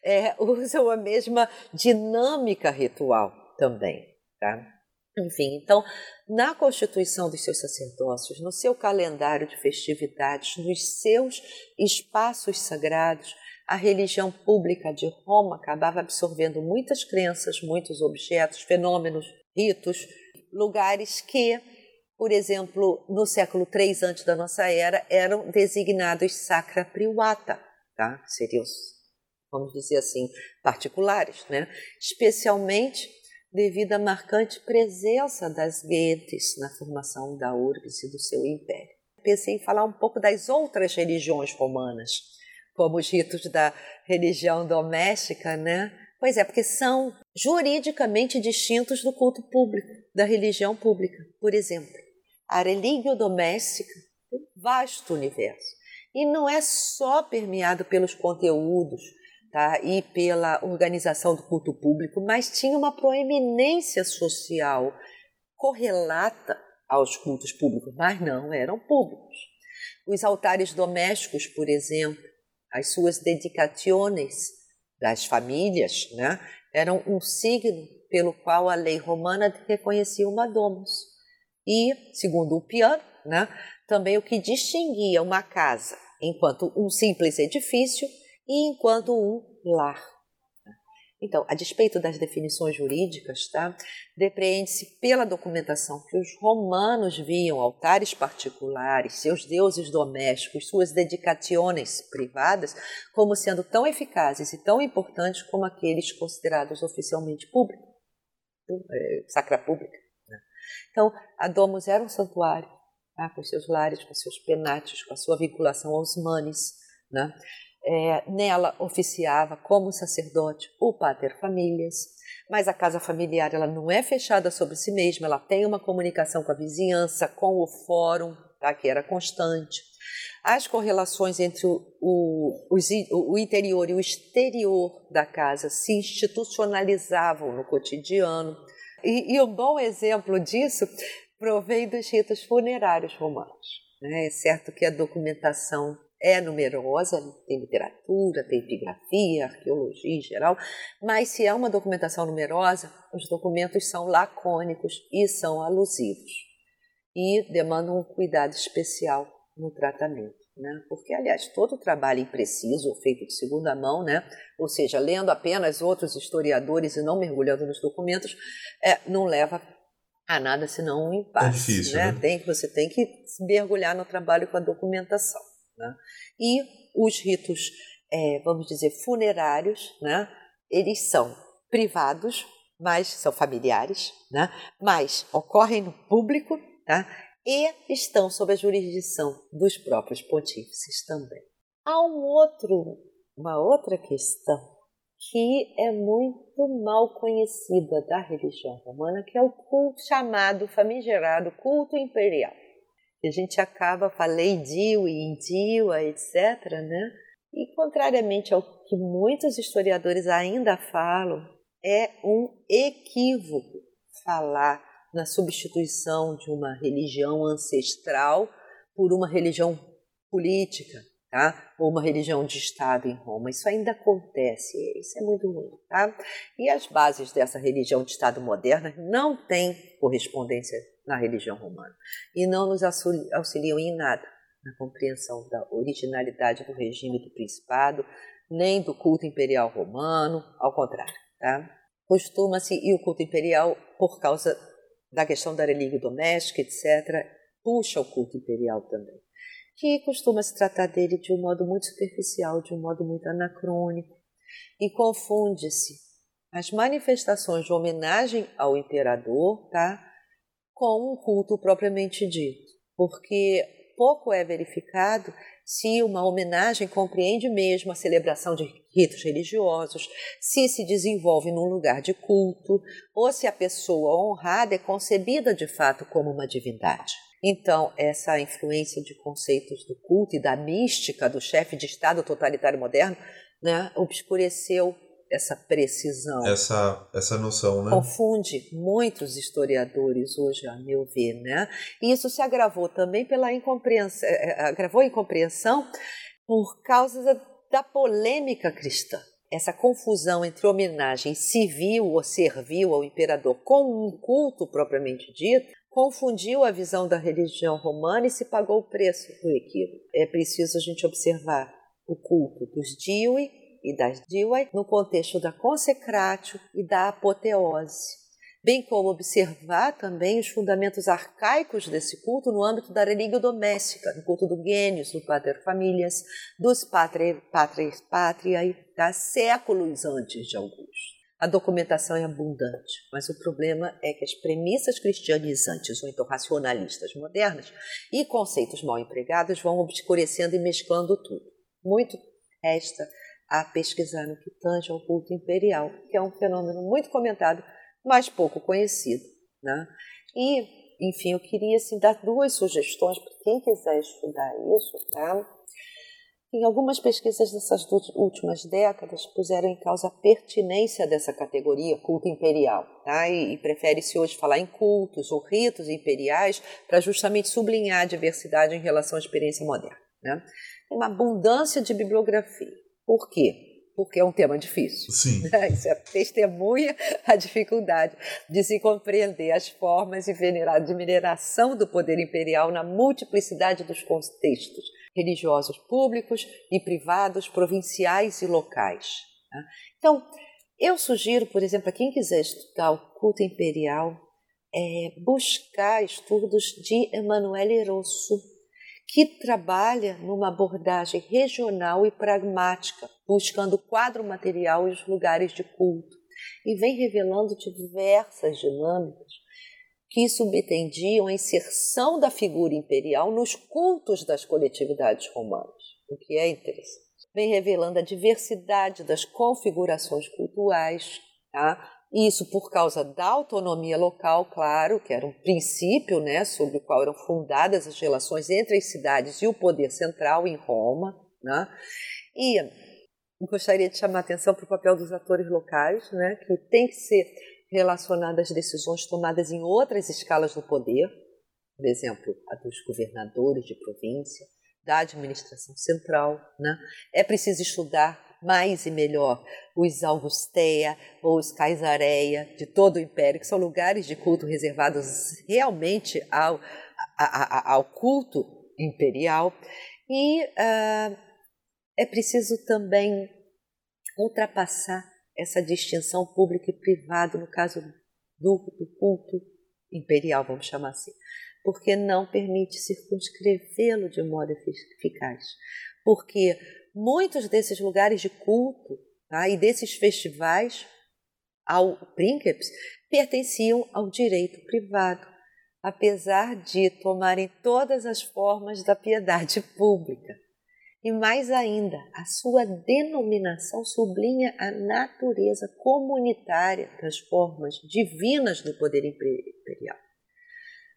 é, usam a mesma dinâmica ritual também, tá? Enfim, então, na constituição dos seus sacerdócios, no seu calendário de festividades, nos seus espaços sagrados, a religião pública de Roma acabava absorvendo muitas crenças, muitos objetos, fenômenos, ritos, lugares que, por exemplo, no século terceiro antes da nossa era, eram designados sacra privata, tá? Seriam, vamos dizer assim, particulares, né? Especialmente devido à marcante presença das gentes na formação da urbs e do seu império. Pensei em falar um pouco das outras religiões romanas, como os ritos da religião doméstica, né? Pois é, porque são juridicamente distintos do culto público, da religião pública. Por exemplo, a religio doméstica, vasto universo, e não é só permeado pelos conteúdos, tá? E pela organização do culto público, mas tinha uma proeminência social correlata aos cultos públicos, mas não eram públicos. Os altares domésticos, por exemplo, as suas dedicaciones das famílias, né, eram um signo pelo qual a lei romana reconhecia uma domus. E, segundo o Apiano, né, também o que distinguia uma casa enquanto um simples edifício e enquanto um lar. Então, a despeito das definições jurídicas, tá, depreende-se pela documentação que os romanos viam altares particulares, seus deuses domésticos, suas dedicaciones privadas, como sendo tão eficazes e tão importantes como aqueles considerados oficialmente públicos, sacra pública. Então, a domus era um santuário, tá, com seus lares, com seus penates, com a sua vinculação aos manes, né? É, nela oficiava como sacerdote o pater familias, mas a casa familiar ela não é fechada sobre si mesma, ela tem uma comunicação com a vizinhança, com o fórum, tá, que era constante. As correlações entre o, o, os, o interior e o exterior da casa se institucionalizavam no cotidiano, e, e um bom exemplo disso provém dos ritos funerários romanos, né? É certo que a documentação é numerosa, tem literatura, tem epigrafia, arqueologia em geral, mas se é uma documentação numerosa, os documentos são lacônicos e são alusivos e demandam um cuidado especial no tratamento, né? Porque, aliás, todo o trabalho impreciso ou feito de segunda mão, né? Ou seja, lendo apenas outros historiadores e não mergulhando nos documentos, é, não leva a nada senão um impasse. É difícil, né? Né? Tem, você tem que mergulhar no trabalho com a documentação. Né? E os ritos, é, vamos dizer, funerários, né? Eles são privados, mas são familiares, né? Mas ocorrem no público, tá? E estão sob a jurisdição dos próprios pontífices também. Há um outro, uma outra questão que é muito mal conhecida da religião romana, que é o culto chamado, famigerado, culto imperial. E a gente acaba, falei dio e indio, etcétera, né? E, contrariamente ao que muitos historiadores ainda falam, é um equívoco falar na substituição de uma religião ancestral por uma religião política, tá? Ou uma religião de Estado em Roma. Isso ainda acontece, isso é muito ruim, tá? E as bases dessa religião de Estado moderna não têm correspondência na religião romana e não nos auxiliam em nada na compreensão da originalidade do regime do principado, nem do culto imperial romano, ao contrário, tá? Costuma-se, e o culto imperial, por causa da questão da relíquia doméstica, etcétera, puxa o culto imperial também, que costuma se tratar dele de um modo muito superficial, de um modo muito anacrônico, e confunde-se as manifestações de homenagem ao imperador, tá? Com um culto propriamente dito, porque pouco é verificado se uma homenagem compreende mesmo a celebração de ritos religiosos, se se desenvolve num lugar de culto, ou se a pessoa honrada é concebida de fato como uma divindade. Então, essa influência de conceitos do culto e da mística do chefe de Estado totalitário moderno, né, obscureceu essa precisão. Essa, essa noção, né? Confunde muitos historiadores hoje, a meu ver, né? E isso se agravou também pela incompreensão, agravou a incompreensão por causa da, da polêmica cristã. Essa confusão entre homenagem civil ou servil ao imperador com um culto propriamente dito confundiu a visão da religião romana e se pagou o preço do equívoco. É preciso a gente observar o culto dos Dioi e das Dioi no contexto da consecratio e da apoteose, bem como observar também os fundamentos arcaicos desse culto no âmbito da relíquia doméstica, no culto do Genius, do Pater Familias, dos Patres Patriae, tá? Séculos antes de Augusto. A documentação é abundante, mas o problema é que as premissas cristianizantes ou então racionalistas modernas e conceitos mal empregados vão obscurecendo e mesclando tudo. Muito resta a pesquisar no que tange ao culto imperial, que é um fenômeno muito comentado, mas pouco conhecido, né? E, enfim, eu queria assim, dar duas sugestões para quem quiser estudar isso, tá? Em algumas pesquisas dessas duas últimas décadas puseram em causa a pertinência dessa categoria culto imperial, tá? E, e prefere-se hoje falar em cultos ou ritos imperiais para justamente sublinhar a diversidade em relação à experiência moderna, né? Tem uma abundância de bibliografia. Por quê? Porque é um tema difícil. Sim. Isso é testemunha a dificuldade de se compreender as formas e venerar de mineração do poder imperial na multiplicidade dos contextos religiosos públicos e privados, provinciais e locais. Então, eu sugiro, por exemplo, a quem quiser estudar o culto imperial, é buscar estudos de Emanuele Rosso, que trabalha numa abordagem regional e pragmática, buscando quadro material e os lugares de culto, e vem revelando diversas dinâmicas que subentendiam a inserção da figura imperial nos cultos das coletividades romanas, o que é interessante. Vem revelando a diversidade das configurações cultuais, tá? Isso por causa da autonomia local, claro, que era um princípio, né, sobre o qual eram fundadas as relações entre as cidades e o poder central em Roma, né? E gostaria de chamar a atenção para o papel dos atores locais, né, que tem que ser relacionado às decisões tomadas em outras escalas do poder, por exemplo, a dos governadores de província, da administração central, né? É preciso estudar mais e melhor os Augusteia ou os Caisareia de todo o Império, que são lugares de culto reservados realmente ao, a, a, ao culto imperial. E uh, é preciso também ultrapassar essa distinção público e privado, no caso do, do culto imperial, vamos chamar assim, porque não permite circunscrevê-lo de modo eficaz. Porque muitos desses lugares de culto, tá, e desses festivais ao Princeps pertenciam ao direito privado, apesar de tomarem todas as formas da piedade pública. E mais ainda, a sua denominação sublinha a natureza comunitária das formas divinas do poder imperial.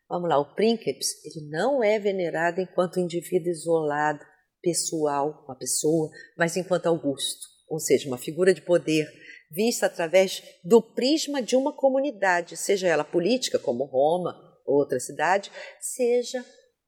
Vamos lá, o Princeps, ele não é venerado enquanto indivíduo isolado, pessoal, uma pessoa, mas enquanto Augusto, ou seja, uma figura de poder vista através do prisma de uma comunidade, seja ela política, como Roma, outra cidade, seja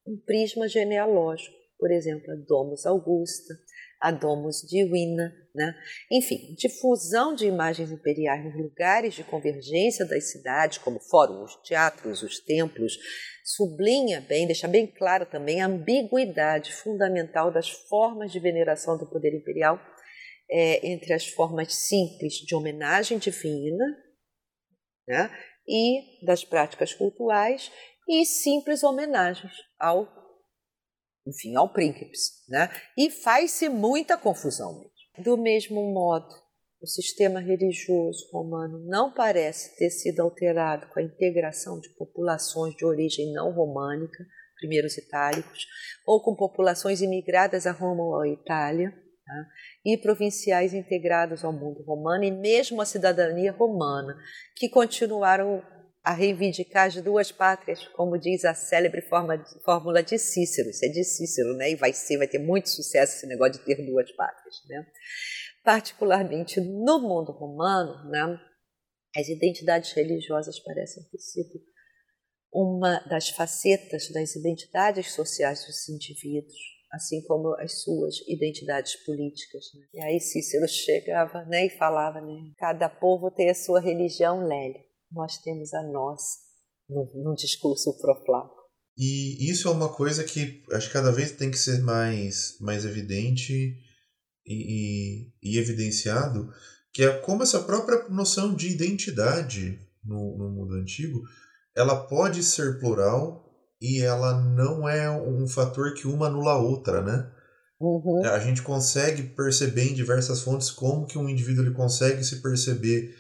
um prisma genealógico, por exemplo, a Domus Augusta, a Domus Divina, né? Enfim, difusão de imagens imperiais nos lugares de convergência das cidades, como fóruns, teatros, os templos, sublinha bem, deixa bem claro também a ambiguidade fundamental das formas de veneração do poder imperial, é, entre as formas simples de homenagem divina, né, e das práticas cultuais e simples homenagens ao, enfim, ao Princeps, né? E faz-se muita confusão mesmo. Do mesmo modo, o sistema religioso romano não parece ter sido alterado com a integração de populações de origem não românica, primeiros itálicos, ou com populações imigradas a Roma ou à Itália, né? E provinciais integrados ao mundo romano e mesmo à cidadania romana, que continuaram a reivindicar as duas pátrias, como diz a célebre forma, fórmula de Cícero. Isso é de Cícero, né? E vai ser, vai ter muito sucesso esse negócio de ter duas pátrias, né? Particularmente no mundo romano, né, as identidades religiosas parecem ter sido uma das facetas das identidades sociais dos indivíduos, assim como as suas identidades políticas, né? E aí Cícero chegava, né, e falava, né, cada povo tem a sua religião, Lélio. Nós temos a nossa no, no discurso proflavo. E isso é uma coisa que acho que cada vez tem que ser mais, mais evidente e, e, e evidenciado, que é como essa própria noção de identidade no, no mundo antigo, ela pode ser plural e ela não é um fator que uma anula a outra, né? Uhum. A gente consegue perceber em diversas fontes como que um indivíduo ele consegue se perceber.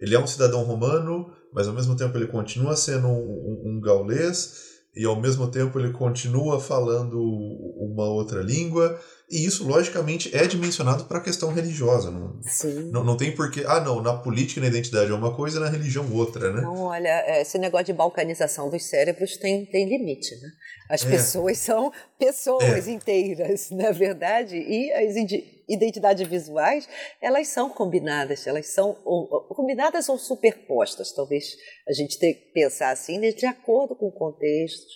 Ele é um cidadão romano, mas ao mesmo tempo ele continua sendo um, um, um gaulês, e ao mesmo tempo ele continua falando uma outra língua, e isso logicamente é dimensionado para a questão religiosa. Não, Sim. não, não tem porquê. Ah, não, na política e na identidade é uma coisa, na religião outra, né? Não, olha, esse negócio de balcanização dos cérebros tem, tem limite, né? As é. pessoas são pessoas é. inteiras, na verdade, e as indivíduos. Identidades visuais, elas são combinadas, elas são ou, ou, combinadas ou superpostas, talvez a gente tenha que pensar assim, de acordo com contextos,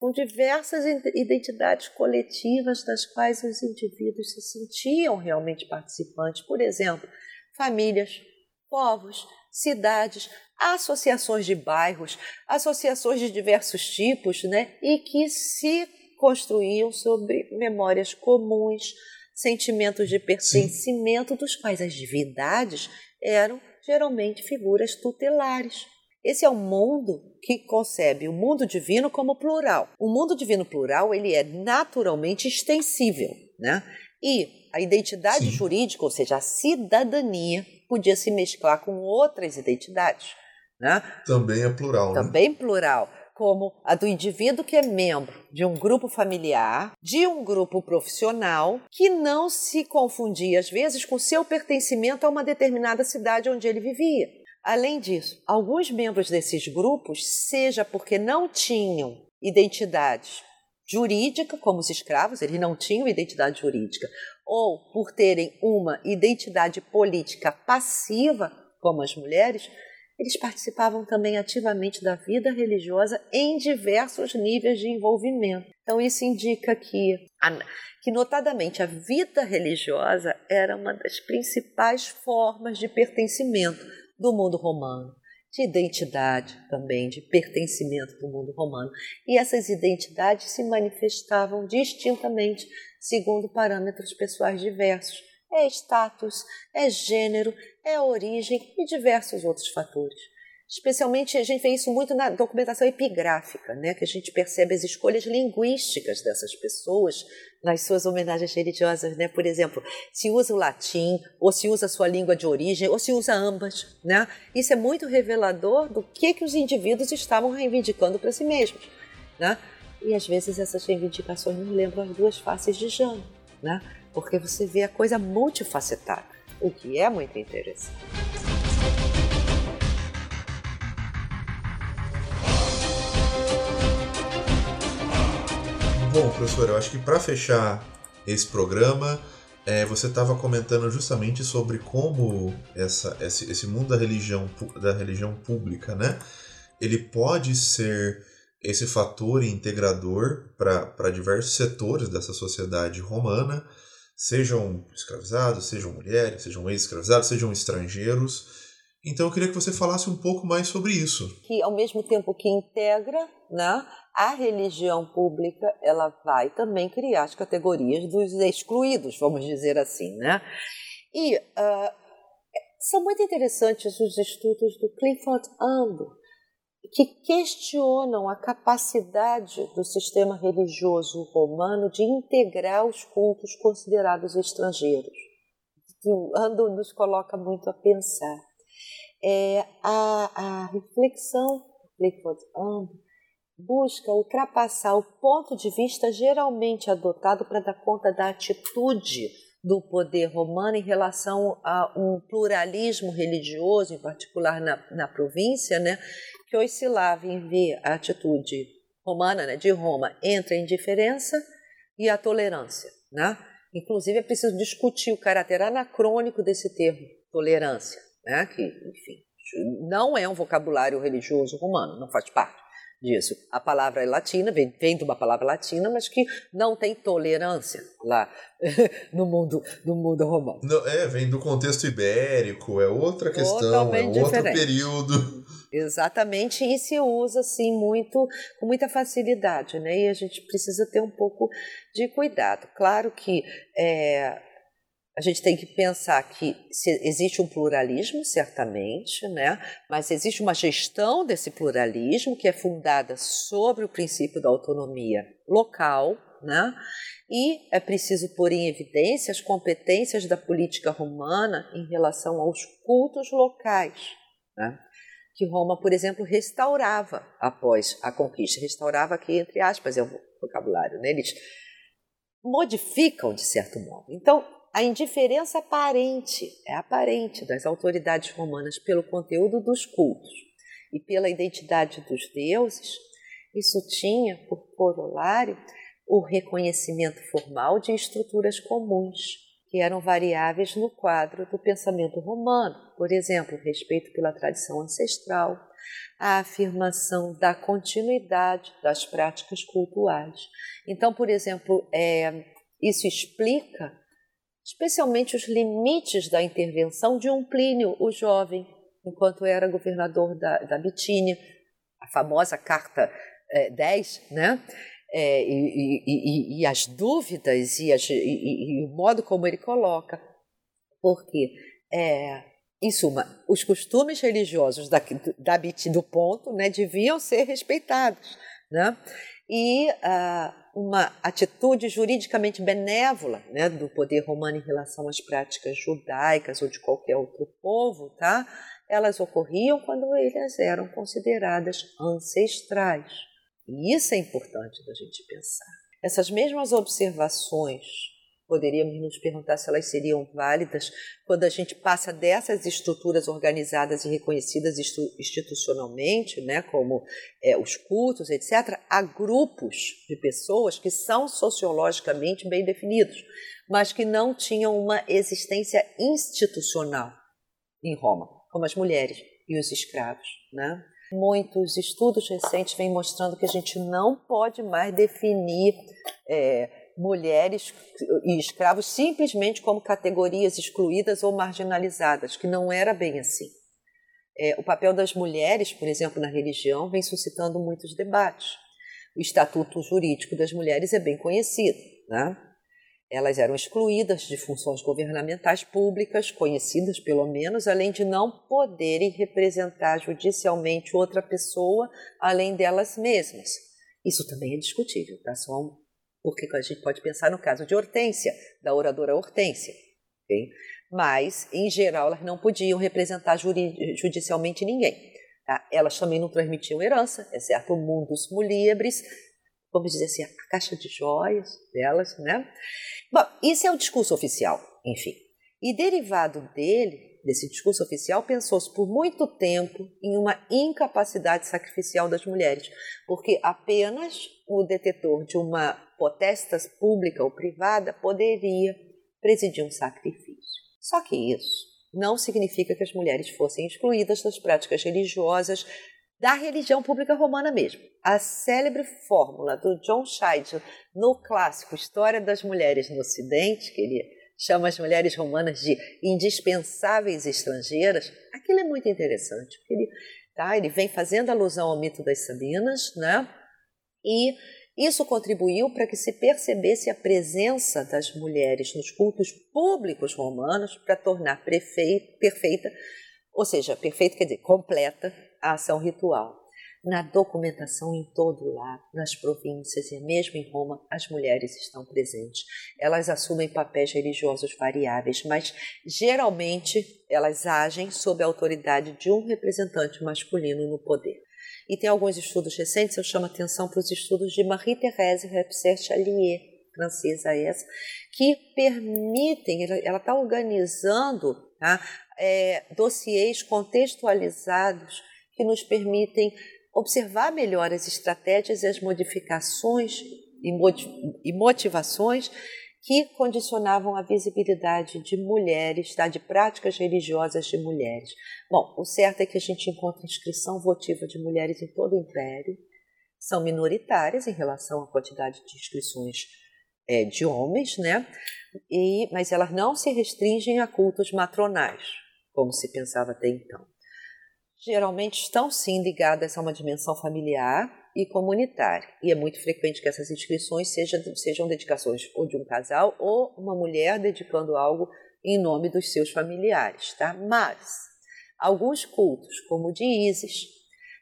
com diversas identidades coletivas das quais os indivíduos se sentiam realmente participantes, por exemplo, famílias, povos, cidades, associações de bairros, associações de diversos tipos, né, e que se construíam sobre memórias comuns, sentimentos de pertencimento, Sim. dos quais as divindades eram geralmente figuras tutelares. Esse é o mundo que concebe o mundo divino como plural. O mundo divino plural, ele é naturalmente extensível, né? E a identidade Sim. jurídica, ou seja, a cidadania, podia se mesclar com outras identidades, né? Também é plural. Também né? plural. Como a do indivíduo que é membro de um grupo familiar, de um grupo profissional, que não se confundia, às vezes, com seu pertencimento a uma determinada cidade onde ele vivia. Além disso, alguns membros desses grupos, seja porque não tinham identidade jurídica, como os escravos, eles não tinham identidade jurídica, ou por terem uma identidade política passiva, como as mulheres, eles participavam também ativamente da vida religiosa em diversos níveis de envolvimento. Então, isso indica que, que notadamente, a vida religiosa era uma das principais formas de pertencimento do mundo romano, de identidade também, de pertencimento do mundo romano. E essas identidades se manifestavam distintamente, segundo parâmetros pessoais diversos. É status, é gênero, é origem e diversos outros fatores. Especialmente, a gente vê isso muito na documentação epigráfica, né? Que a gente percebe as escolhas linguísticas dessas pessoas nas suas homenagens religiosas, né? Por exemplo, se usa o latim, ou se usa a sua língua de origem, ou se usa ambas, né? Isso é muito revelador do que, que os indivíduos estavam reivindicando para si mesmos, né? E, às vezes, essas reivindicações nos lembram as duas faces de Jano, né? Porque você vê a coisa multifacetada, o que é muito interessante. Bom, professor, eu acho que para fechar esse programa, é, você estava comentando justamente sobre como essa, esse, esse mundo da religião, da religião pública, né? Ele pode ser esse fator integrador para diversos setores dessa sociedade romana, sejam escravizados, sejam mulheres, sejam ex-escravizados, sejam estrangeiros. Então eu queria que você falasse um pouco mais sobre isso. Que ao mesmo tempo que integra, né, a religião pública, ela vai também criar as categorias dos excluídos, vamos dizer assim, né? E uh, são muito interessantes os estudos do Clifford Amble, que questionam a capacidade do sistema religioso romano de integrar os cultos considerados estrangeiros. O Amble nos coloca muito a pensar. É, a, a reflexão busca ultrapassar o ponto de vista geralmente adotado para dar conta da atitude do poder romano em relação a um pluralismo religioso, em particular na, na província, né, que oscilava em ver a atitude romana, né, de Roma, entre a indiferença e a tolerância, né? Inclusive é preciso discutir o caráter anacrônico desse termo, tolerância, né, que, enfim, não é um vocabulário religioso romano, não faz parte disso. A palavra é latina, vem, vem de uma palavra latina, mas que não tem tolerância lá no mundo, no mundo romano. Não, é, vem do contexto ibérico, é outra questão, totalmente é outro diferente. Período. Exatamente, e se usa assim muito, com muita facilidade, né, e a gente precisa ter um pouco de cuidado. Claro que é, a gente tem que pensar que existe um pluralismo, certamente, né? Mas existe uma gestão desse pluralismo que é fundada sobre o princípio da autonomia local, né? E é preciso pôr em evidência as competências da política romana em relação aos cultos locais, né? Que Roma, por exemplo, restaurava após a conquista. Restaurava aqui, entre aspas, é um vocabulário, né? Eles modificam, de certo modo. Então, a indiferença aparente, é aparente das autoridades romanas pelo conteúdo dos cultos e pela identidade dos deuses, isso tinha por corolário o reconhecimento formal de estruturas comuns, que eram variáveis no quadro do pensamento romano, por exemplo, respeito pela tradição ancestral, a afirmação da continuidade das práticas cultuais. Então, por exemplo, é, isso explica especialmente os limites da intervenção de um Plínio, o jovem, enquanto era governador da, da Bitínia, a famosa Carta é, dez, né? É, e, e, e, e as dúvidas e, as, e, e, e o modo como ele coloca, porque, é, em suma, os costumes religiosos da, da Bitínia, do ponto, né, deviam ser respeitados, né? E ah, uma atitude juridicamente benévola, né, do poder romano em relação às práticas judaicas ou de qualquer outro povo, tá? Elas ocorriam quando elas eram consideradas ancestrais. E isso é importante da gente pensar. Essas mesmas observações, poderíamos nos perguntar se elas seriam válidas quando a gente passa dessas estruturas organizadas e reconhecidas institucionalmente, né, como é, os cultos, etcétera, a grupos de pessoas que são sociologicamente bem definidos, mas que não tinham uma existência institucional em Roma, como as mulheres e os escravos, né? Muitos estudos recentes vêm mostrando que a gente não pode mais definir é, mulheres e escravos simplesmente como categorias excluídas ou marginalizadas, que não era bem assim. É, o papel das mulheres, por exemplo, na religião, vem suscitando muitos debates. O estatuto jurídico das mulheres é bem conhecido, né? Elas eram excluídas de funções governamentais públicas, conhecidas pelo menos, além de não poderem representar judicialmente outra pessoa além delas mesmas. Isso também é discutível, tá? Só um... porque a gente pode pensar no caso de Hortência, da oradora Hortência. Okay? Mas, em geral, elas não podiam representar juri... judicialmente ninguém. Tá? Elas também não transmitiam herança, exceto o mundus muliebris, vamos dizer assim, a caixa de joias delas, né? Bom, isso é o discurso oficial, enfim. E derivado dele, desse discurso oficial, pensou-se por muito tempo em uma incapacidade sacrificial das mulheres, porque apenas o detetor de uma potestas pública ou privada poderia presidir um sacrifício. Só que isso não significa que as mulheres fossem excluídas das práticas religiosas da religião pública romana mesmo. A célebre fórmula do John Scheid no clássico História das Mulheres no Ocidente, que ele chama as mulheres romanas de indispensáveis estrangeiras, aquilo é muito interessante, porque ele, tá, ele vem fazendo alusão ao mito das Sabinas, né? E isso contribuiu para que se percebesse a presença das mulheres nos cultos públicos romanos para tornar prefeito, perfeita, ou seja, perfeita quer dizer completa, a ação ritual. Na documentação em todo lado, nas províncias e mesmo em Roma, as mulheres estão presentes. Elas assumem papéis religiosos variáveis, mas geralmente elas agem sob a autoridade de um representante masculino no poder. E tem alguns estudos recentes, eu chamo a atenção para os estudos de Marie-Thérèse Repser-Chalier, francesa essa, que permitem, ela está organizando tá, é, dossiês contextualizados que nos permitem observar melhor as estratégias e as modificações e motivações que condicionavam a visibilidade de mulheres, tá, de práticas religiosas de mulheres. Bom, o certo é que a gente encontra inscrição votiva de mulheres em todo o Império, são minoritárias em relação à quantidade de inscrições é, de homens, né? E, mas elas não se restringem a cultos matronais, como se pensava até então. Geralmente estão, sim, ligadas a uma dimensão familiar e comunitária. E é muito frequente que essas inscrições sejam, sejam dedicações ou de um casal ou uma mulher dedicando algo em nome dos seus familiares. Tá? Mas alguns cultos, como o de Ísis,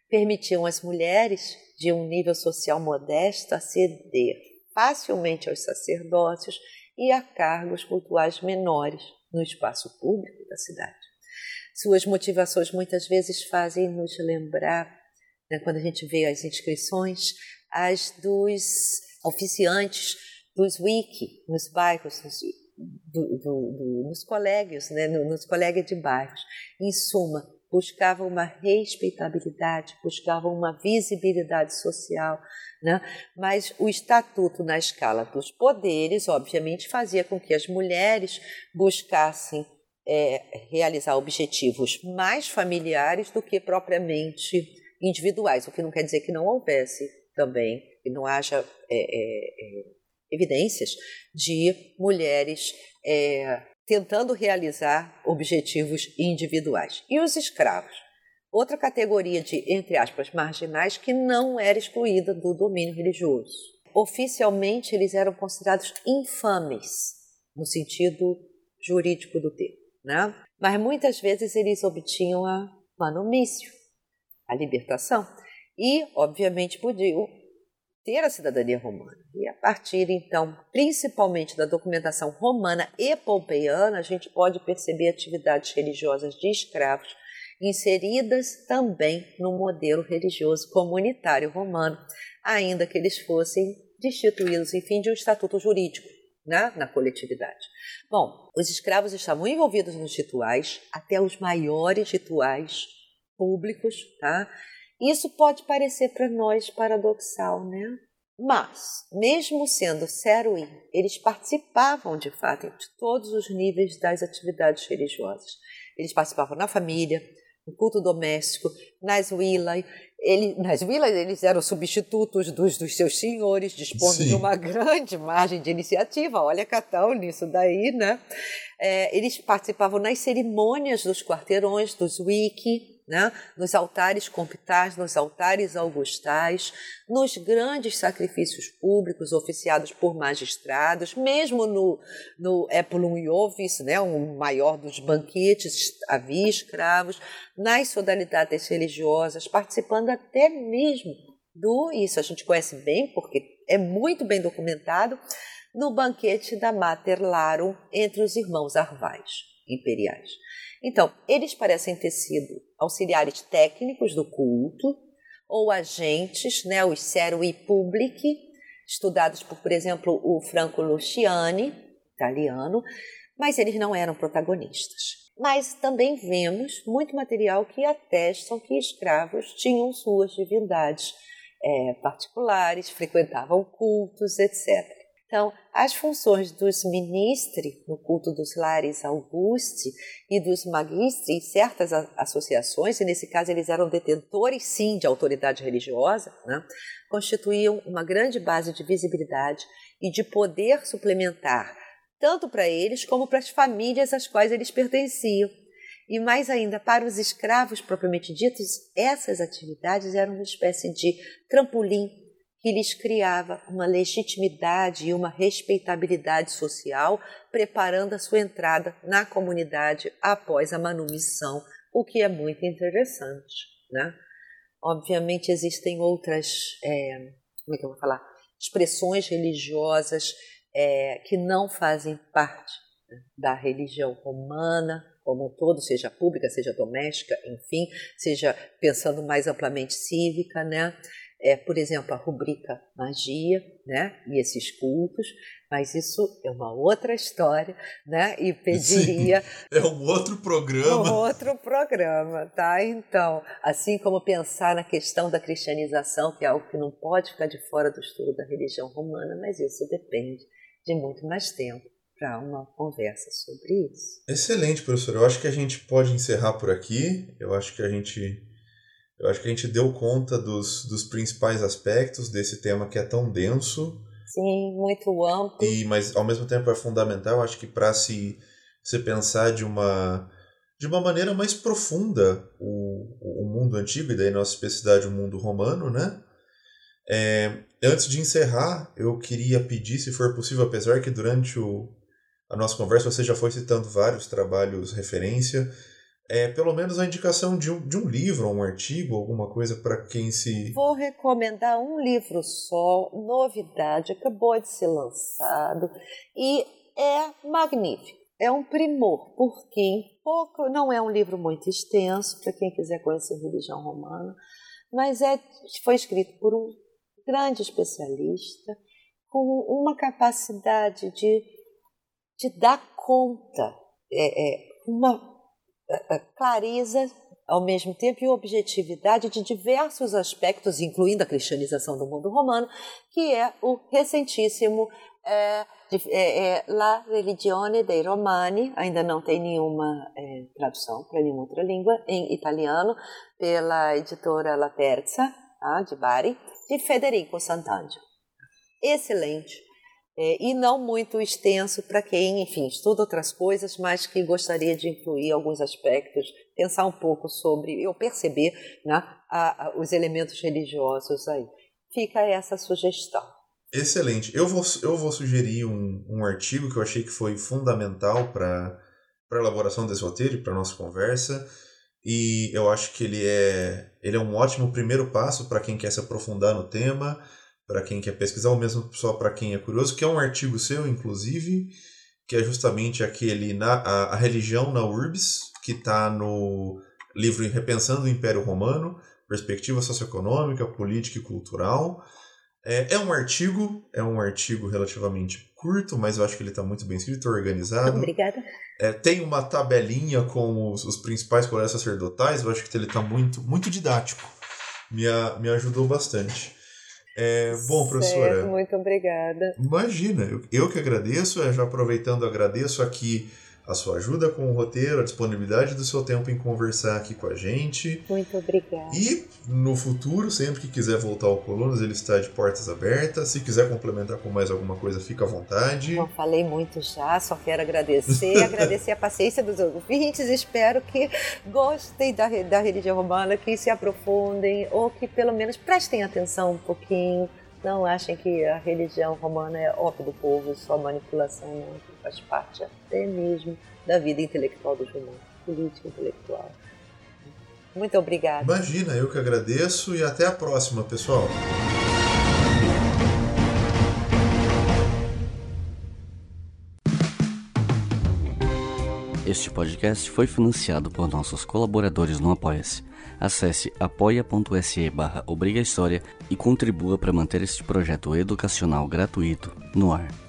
permitiam às mulheres de um nível social modesto aceder facilmente aos sacerdócios e a cargos cultuais menores no espaço público da cidade. Suas motivações muitas vezes fazem nos lembrar, né, quando a gente vê as inscrições, as dos oficiantes dos wiki, nos bairros, nos, do, do, nos colégios, né, nos colégios de bairros. Em suma, buscavam uma respeitabilidade, buscavam uma visibilidade social, né? Mas o estatuto na escala dos poderes, obviamente, fazia com que as mulheres buscassem É, realizar objetivos mais familiares do que propriamente individuais, o que não quer dizer que não houvesse também, que não haja é, é, é, evidências de mulheres é, tentando realizar objetivos individuais. E os escravos? Outra categoria de, entre aspas, marginais que não era excluída do domínio religioso. Oficialmente, eles eram considerados infames, no sentido jurídico do termo. Né? Mas muitas vezes eles obtinham a manumício, a libertação, e obviamente podiam ter a cidadania romana. E a partir então, principalmente da documentação romana e pompeiana, a gente pode perceber atividades religiosas de escravos inseridas também no modelo religioso comunitário romano, ainda que eles fossem destituídos, enfim, de um estatuto jurídico. Na, na coletividade. Bom, os escravos estavam envolvidos nos rituais, até os maiores rituais públicos, tá? Isso pode parecer para nós paradoxal, né? Mas, mesmo sendo seruim, eles participavam de fato de todos os níveis das atividades religiosas. Eles participavam na família, no culto doméstico, nas vilas. Ele, nas vilas eles eram substitutos dos, dos seus senhores, dispondo Sim. de uma grande margem de iniciativa. Olha Catão nisso daí, né? É, eles participavam nas cerimônias dos quarteirões, dos wiki, né? Nos altares compitais, nos altares augustais, nos grandes sacrifícios públicos oficiados por magistrados, mesmo no, no Epulum Iovis, né? O maior dos banquetes, havia escravos, nas sodalidades religiosas, participando até mesmo do, isso a gente conhece bem porque é muito bem documentado, no banquete da Mater Larum entre os irmãos Arvais imperiais. Então, eles parecem ter sido auxiliares técnicos do culto ou agentes, né, os servi publici, estudados por, por exemplo, o Franco Luciani, italiano, mas eles não eram protagonistas. Mas também vemos muito material que atestam que escravos tinham suas divindades é, particulares, frequentavam cultos, etcétera. Então, as funções dos ministri no culto dos lares Augusti e dos magistri, certas associações, e nesse caso eles eram detentores, sim, de autoridade religiosa, né, constituíam uma grande base de visibilidade e de poder suplementar, tanto para eles como para as famílias às quais eles pertenciam. E mais ainda, para os escravos propriamente ditos, essas atividades eram uma espécie de trampolim que lhes criava uma legitimidade e uma respeitabilidade social, preparando a sua entrada na comunidade após a manumissão, o que é muito interessante, né? Obviamente existem outras, é, como é que eu vou falar, expressões religiosas é, que não fazem parte da religião romana, como um todo, seja pública, seja doméstica, enfim, seja pensando mais amplamente cívica, né? É, por exemplo, a rubrica magia, né? E esses cultos, mas isso é uma outra história, né? E pediria... Sim, é um outro programa. Um outro programa, tá? Então, assim como pensar na questão da cristianização, que é algo que não pode ficar de fora do estudo da religião romana, mas isso depende de muito mais tempo para uma conversa sobre isso. Excelente, professora. Eu acho que a gente pode encerrar por aqui. Eu acho que a gente... Eu acho que a gente deu conta dos, dos principais aspectos desse tema que é tão denso. Sim, muito amplo. E, mas, ao mesmo tempo, é fundamental, acho que, para se, se pensar de uma, de uma maneira mais profunda o, o mundo antigo, e daí nossa especificidade, o mundo romano, né? É, antes de encerrar, eu queria pedir, se for possível, apesar que durante o, a nossa conversa você já foi citando vários trabalhos referência, É, pelo menos a indicação de um, de um livro, um artigo, alguma coisa para quem se... Vou recomendar um livro só, novidade, acabou de ser lançado e é magnífico, é um primor, porque em pouco, não é um livro muito extenso para quem quiser conhecer a religião romana, mas é, foi escrito por um grande especialista com uma capacidade de, de dar conta, é, é, uma... clareza, ao mesmo tempo, e objetividade de diversos aspectos, incluindo a cristianização do mundo romano, que é o recentíssimo é, é, é, La Religione dei Romani, ainda não tem nenhuma é, tradução para nenhuma outra língua, em italiano, pela editora La Terza, ah, de Bari, de Federico Sant'Angelo. Excelente. É, e não muito extenso para quem, enfim, estuda outras coisas, mas que gostaria de incluir alguns aspectos, pensar um pouco sobre, eu perceber, né, a, a, os elementos religiosos aí. Fica essa sugestão. Excelente. Eu vou, eu vou sugerir um, um artigo que eu achei que foi fundamental para a elaboração desse roteiro e para a nossa conversa, e eu acho que ele é, ele é um ótimo primeiro passo para quem quer se aprofundar no tema, para quem quer pesquisar, ou mesmo só para quem é curioso, que é um artigo seu, inclusive, que é justamente aquele, na, a, a religião na U R B S, que está no livro Repensando o Império Romano, Perspectiva Socioeconômica, Política e Cultural. É, é um artigo, é um artigo relativamente curto, mas eu acho que ele está muito bem escrito, organizado. Obrigada. É, tem uma tabelinha com os, os principais colégios sacerdotais, eu acho que ele está muito, muito didático, me, a, me ajudou bastante. É, bom, professora, certo, muito obrigada. Imagina, eu, eu que agradeço, já aproveitando, agradeço aqui a sua ajuda com o roteiro, a disponibilidade do seu tempo em conversar aqui com a gente. Muito obrigada. E no futuro, sempre que quiser voltar ao Colunas, ele está de portas abertas. Se quiser complementar com mais alguma coisa, fica à vontade. Não falei muito já, só quero agradecer, agradecer a paciência dos ouvintes. Espero que gostem da, da religião romana, que se aprofundem ou que pelo menos prestem atenção um pouquinho. Não achem que a religião romana é ópio do povo, só manipulação, não, faz parte até mesmo da vida intelectual dos romanos, política intelectual. Muito obrigada. Imagina, eu que agradeço e até a próxima, pessoal. Este podcast foi financiado por nossos colaboradores no Apoia-se. Acesse apoia.se barra Obriga História e contribua para manter este projeto educacional gratuito no ar.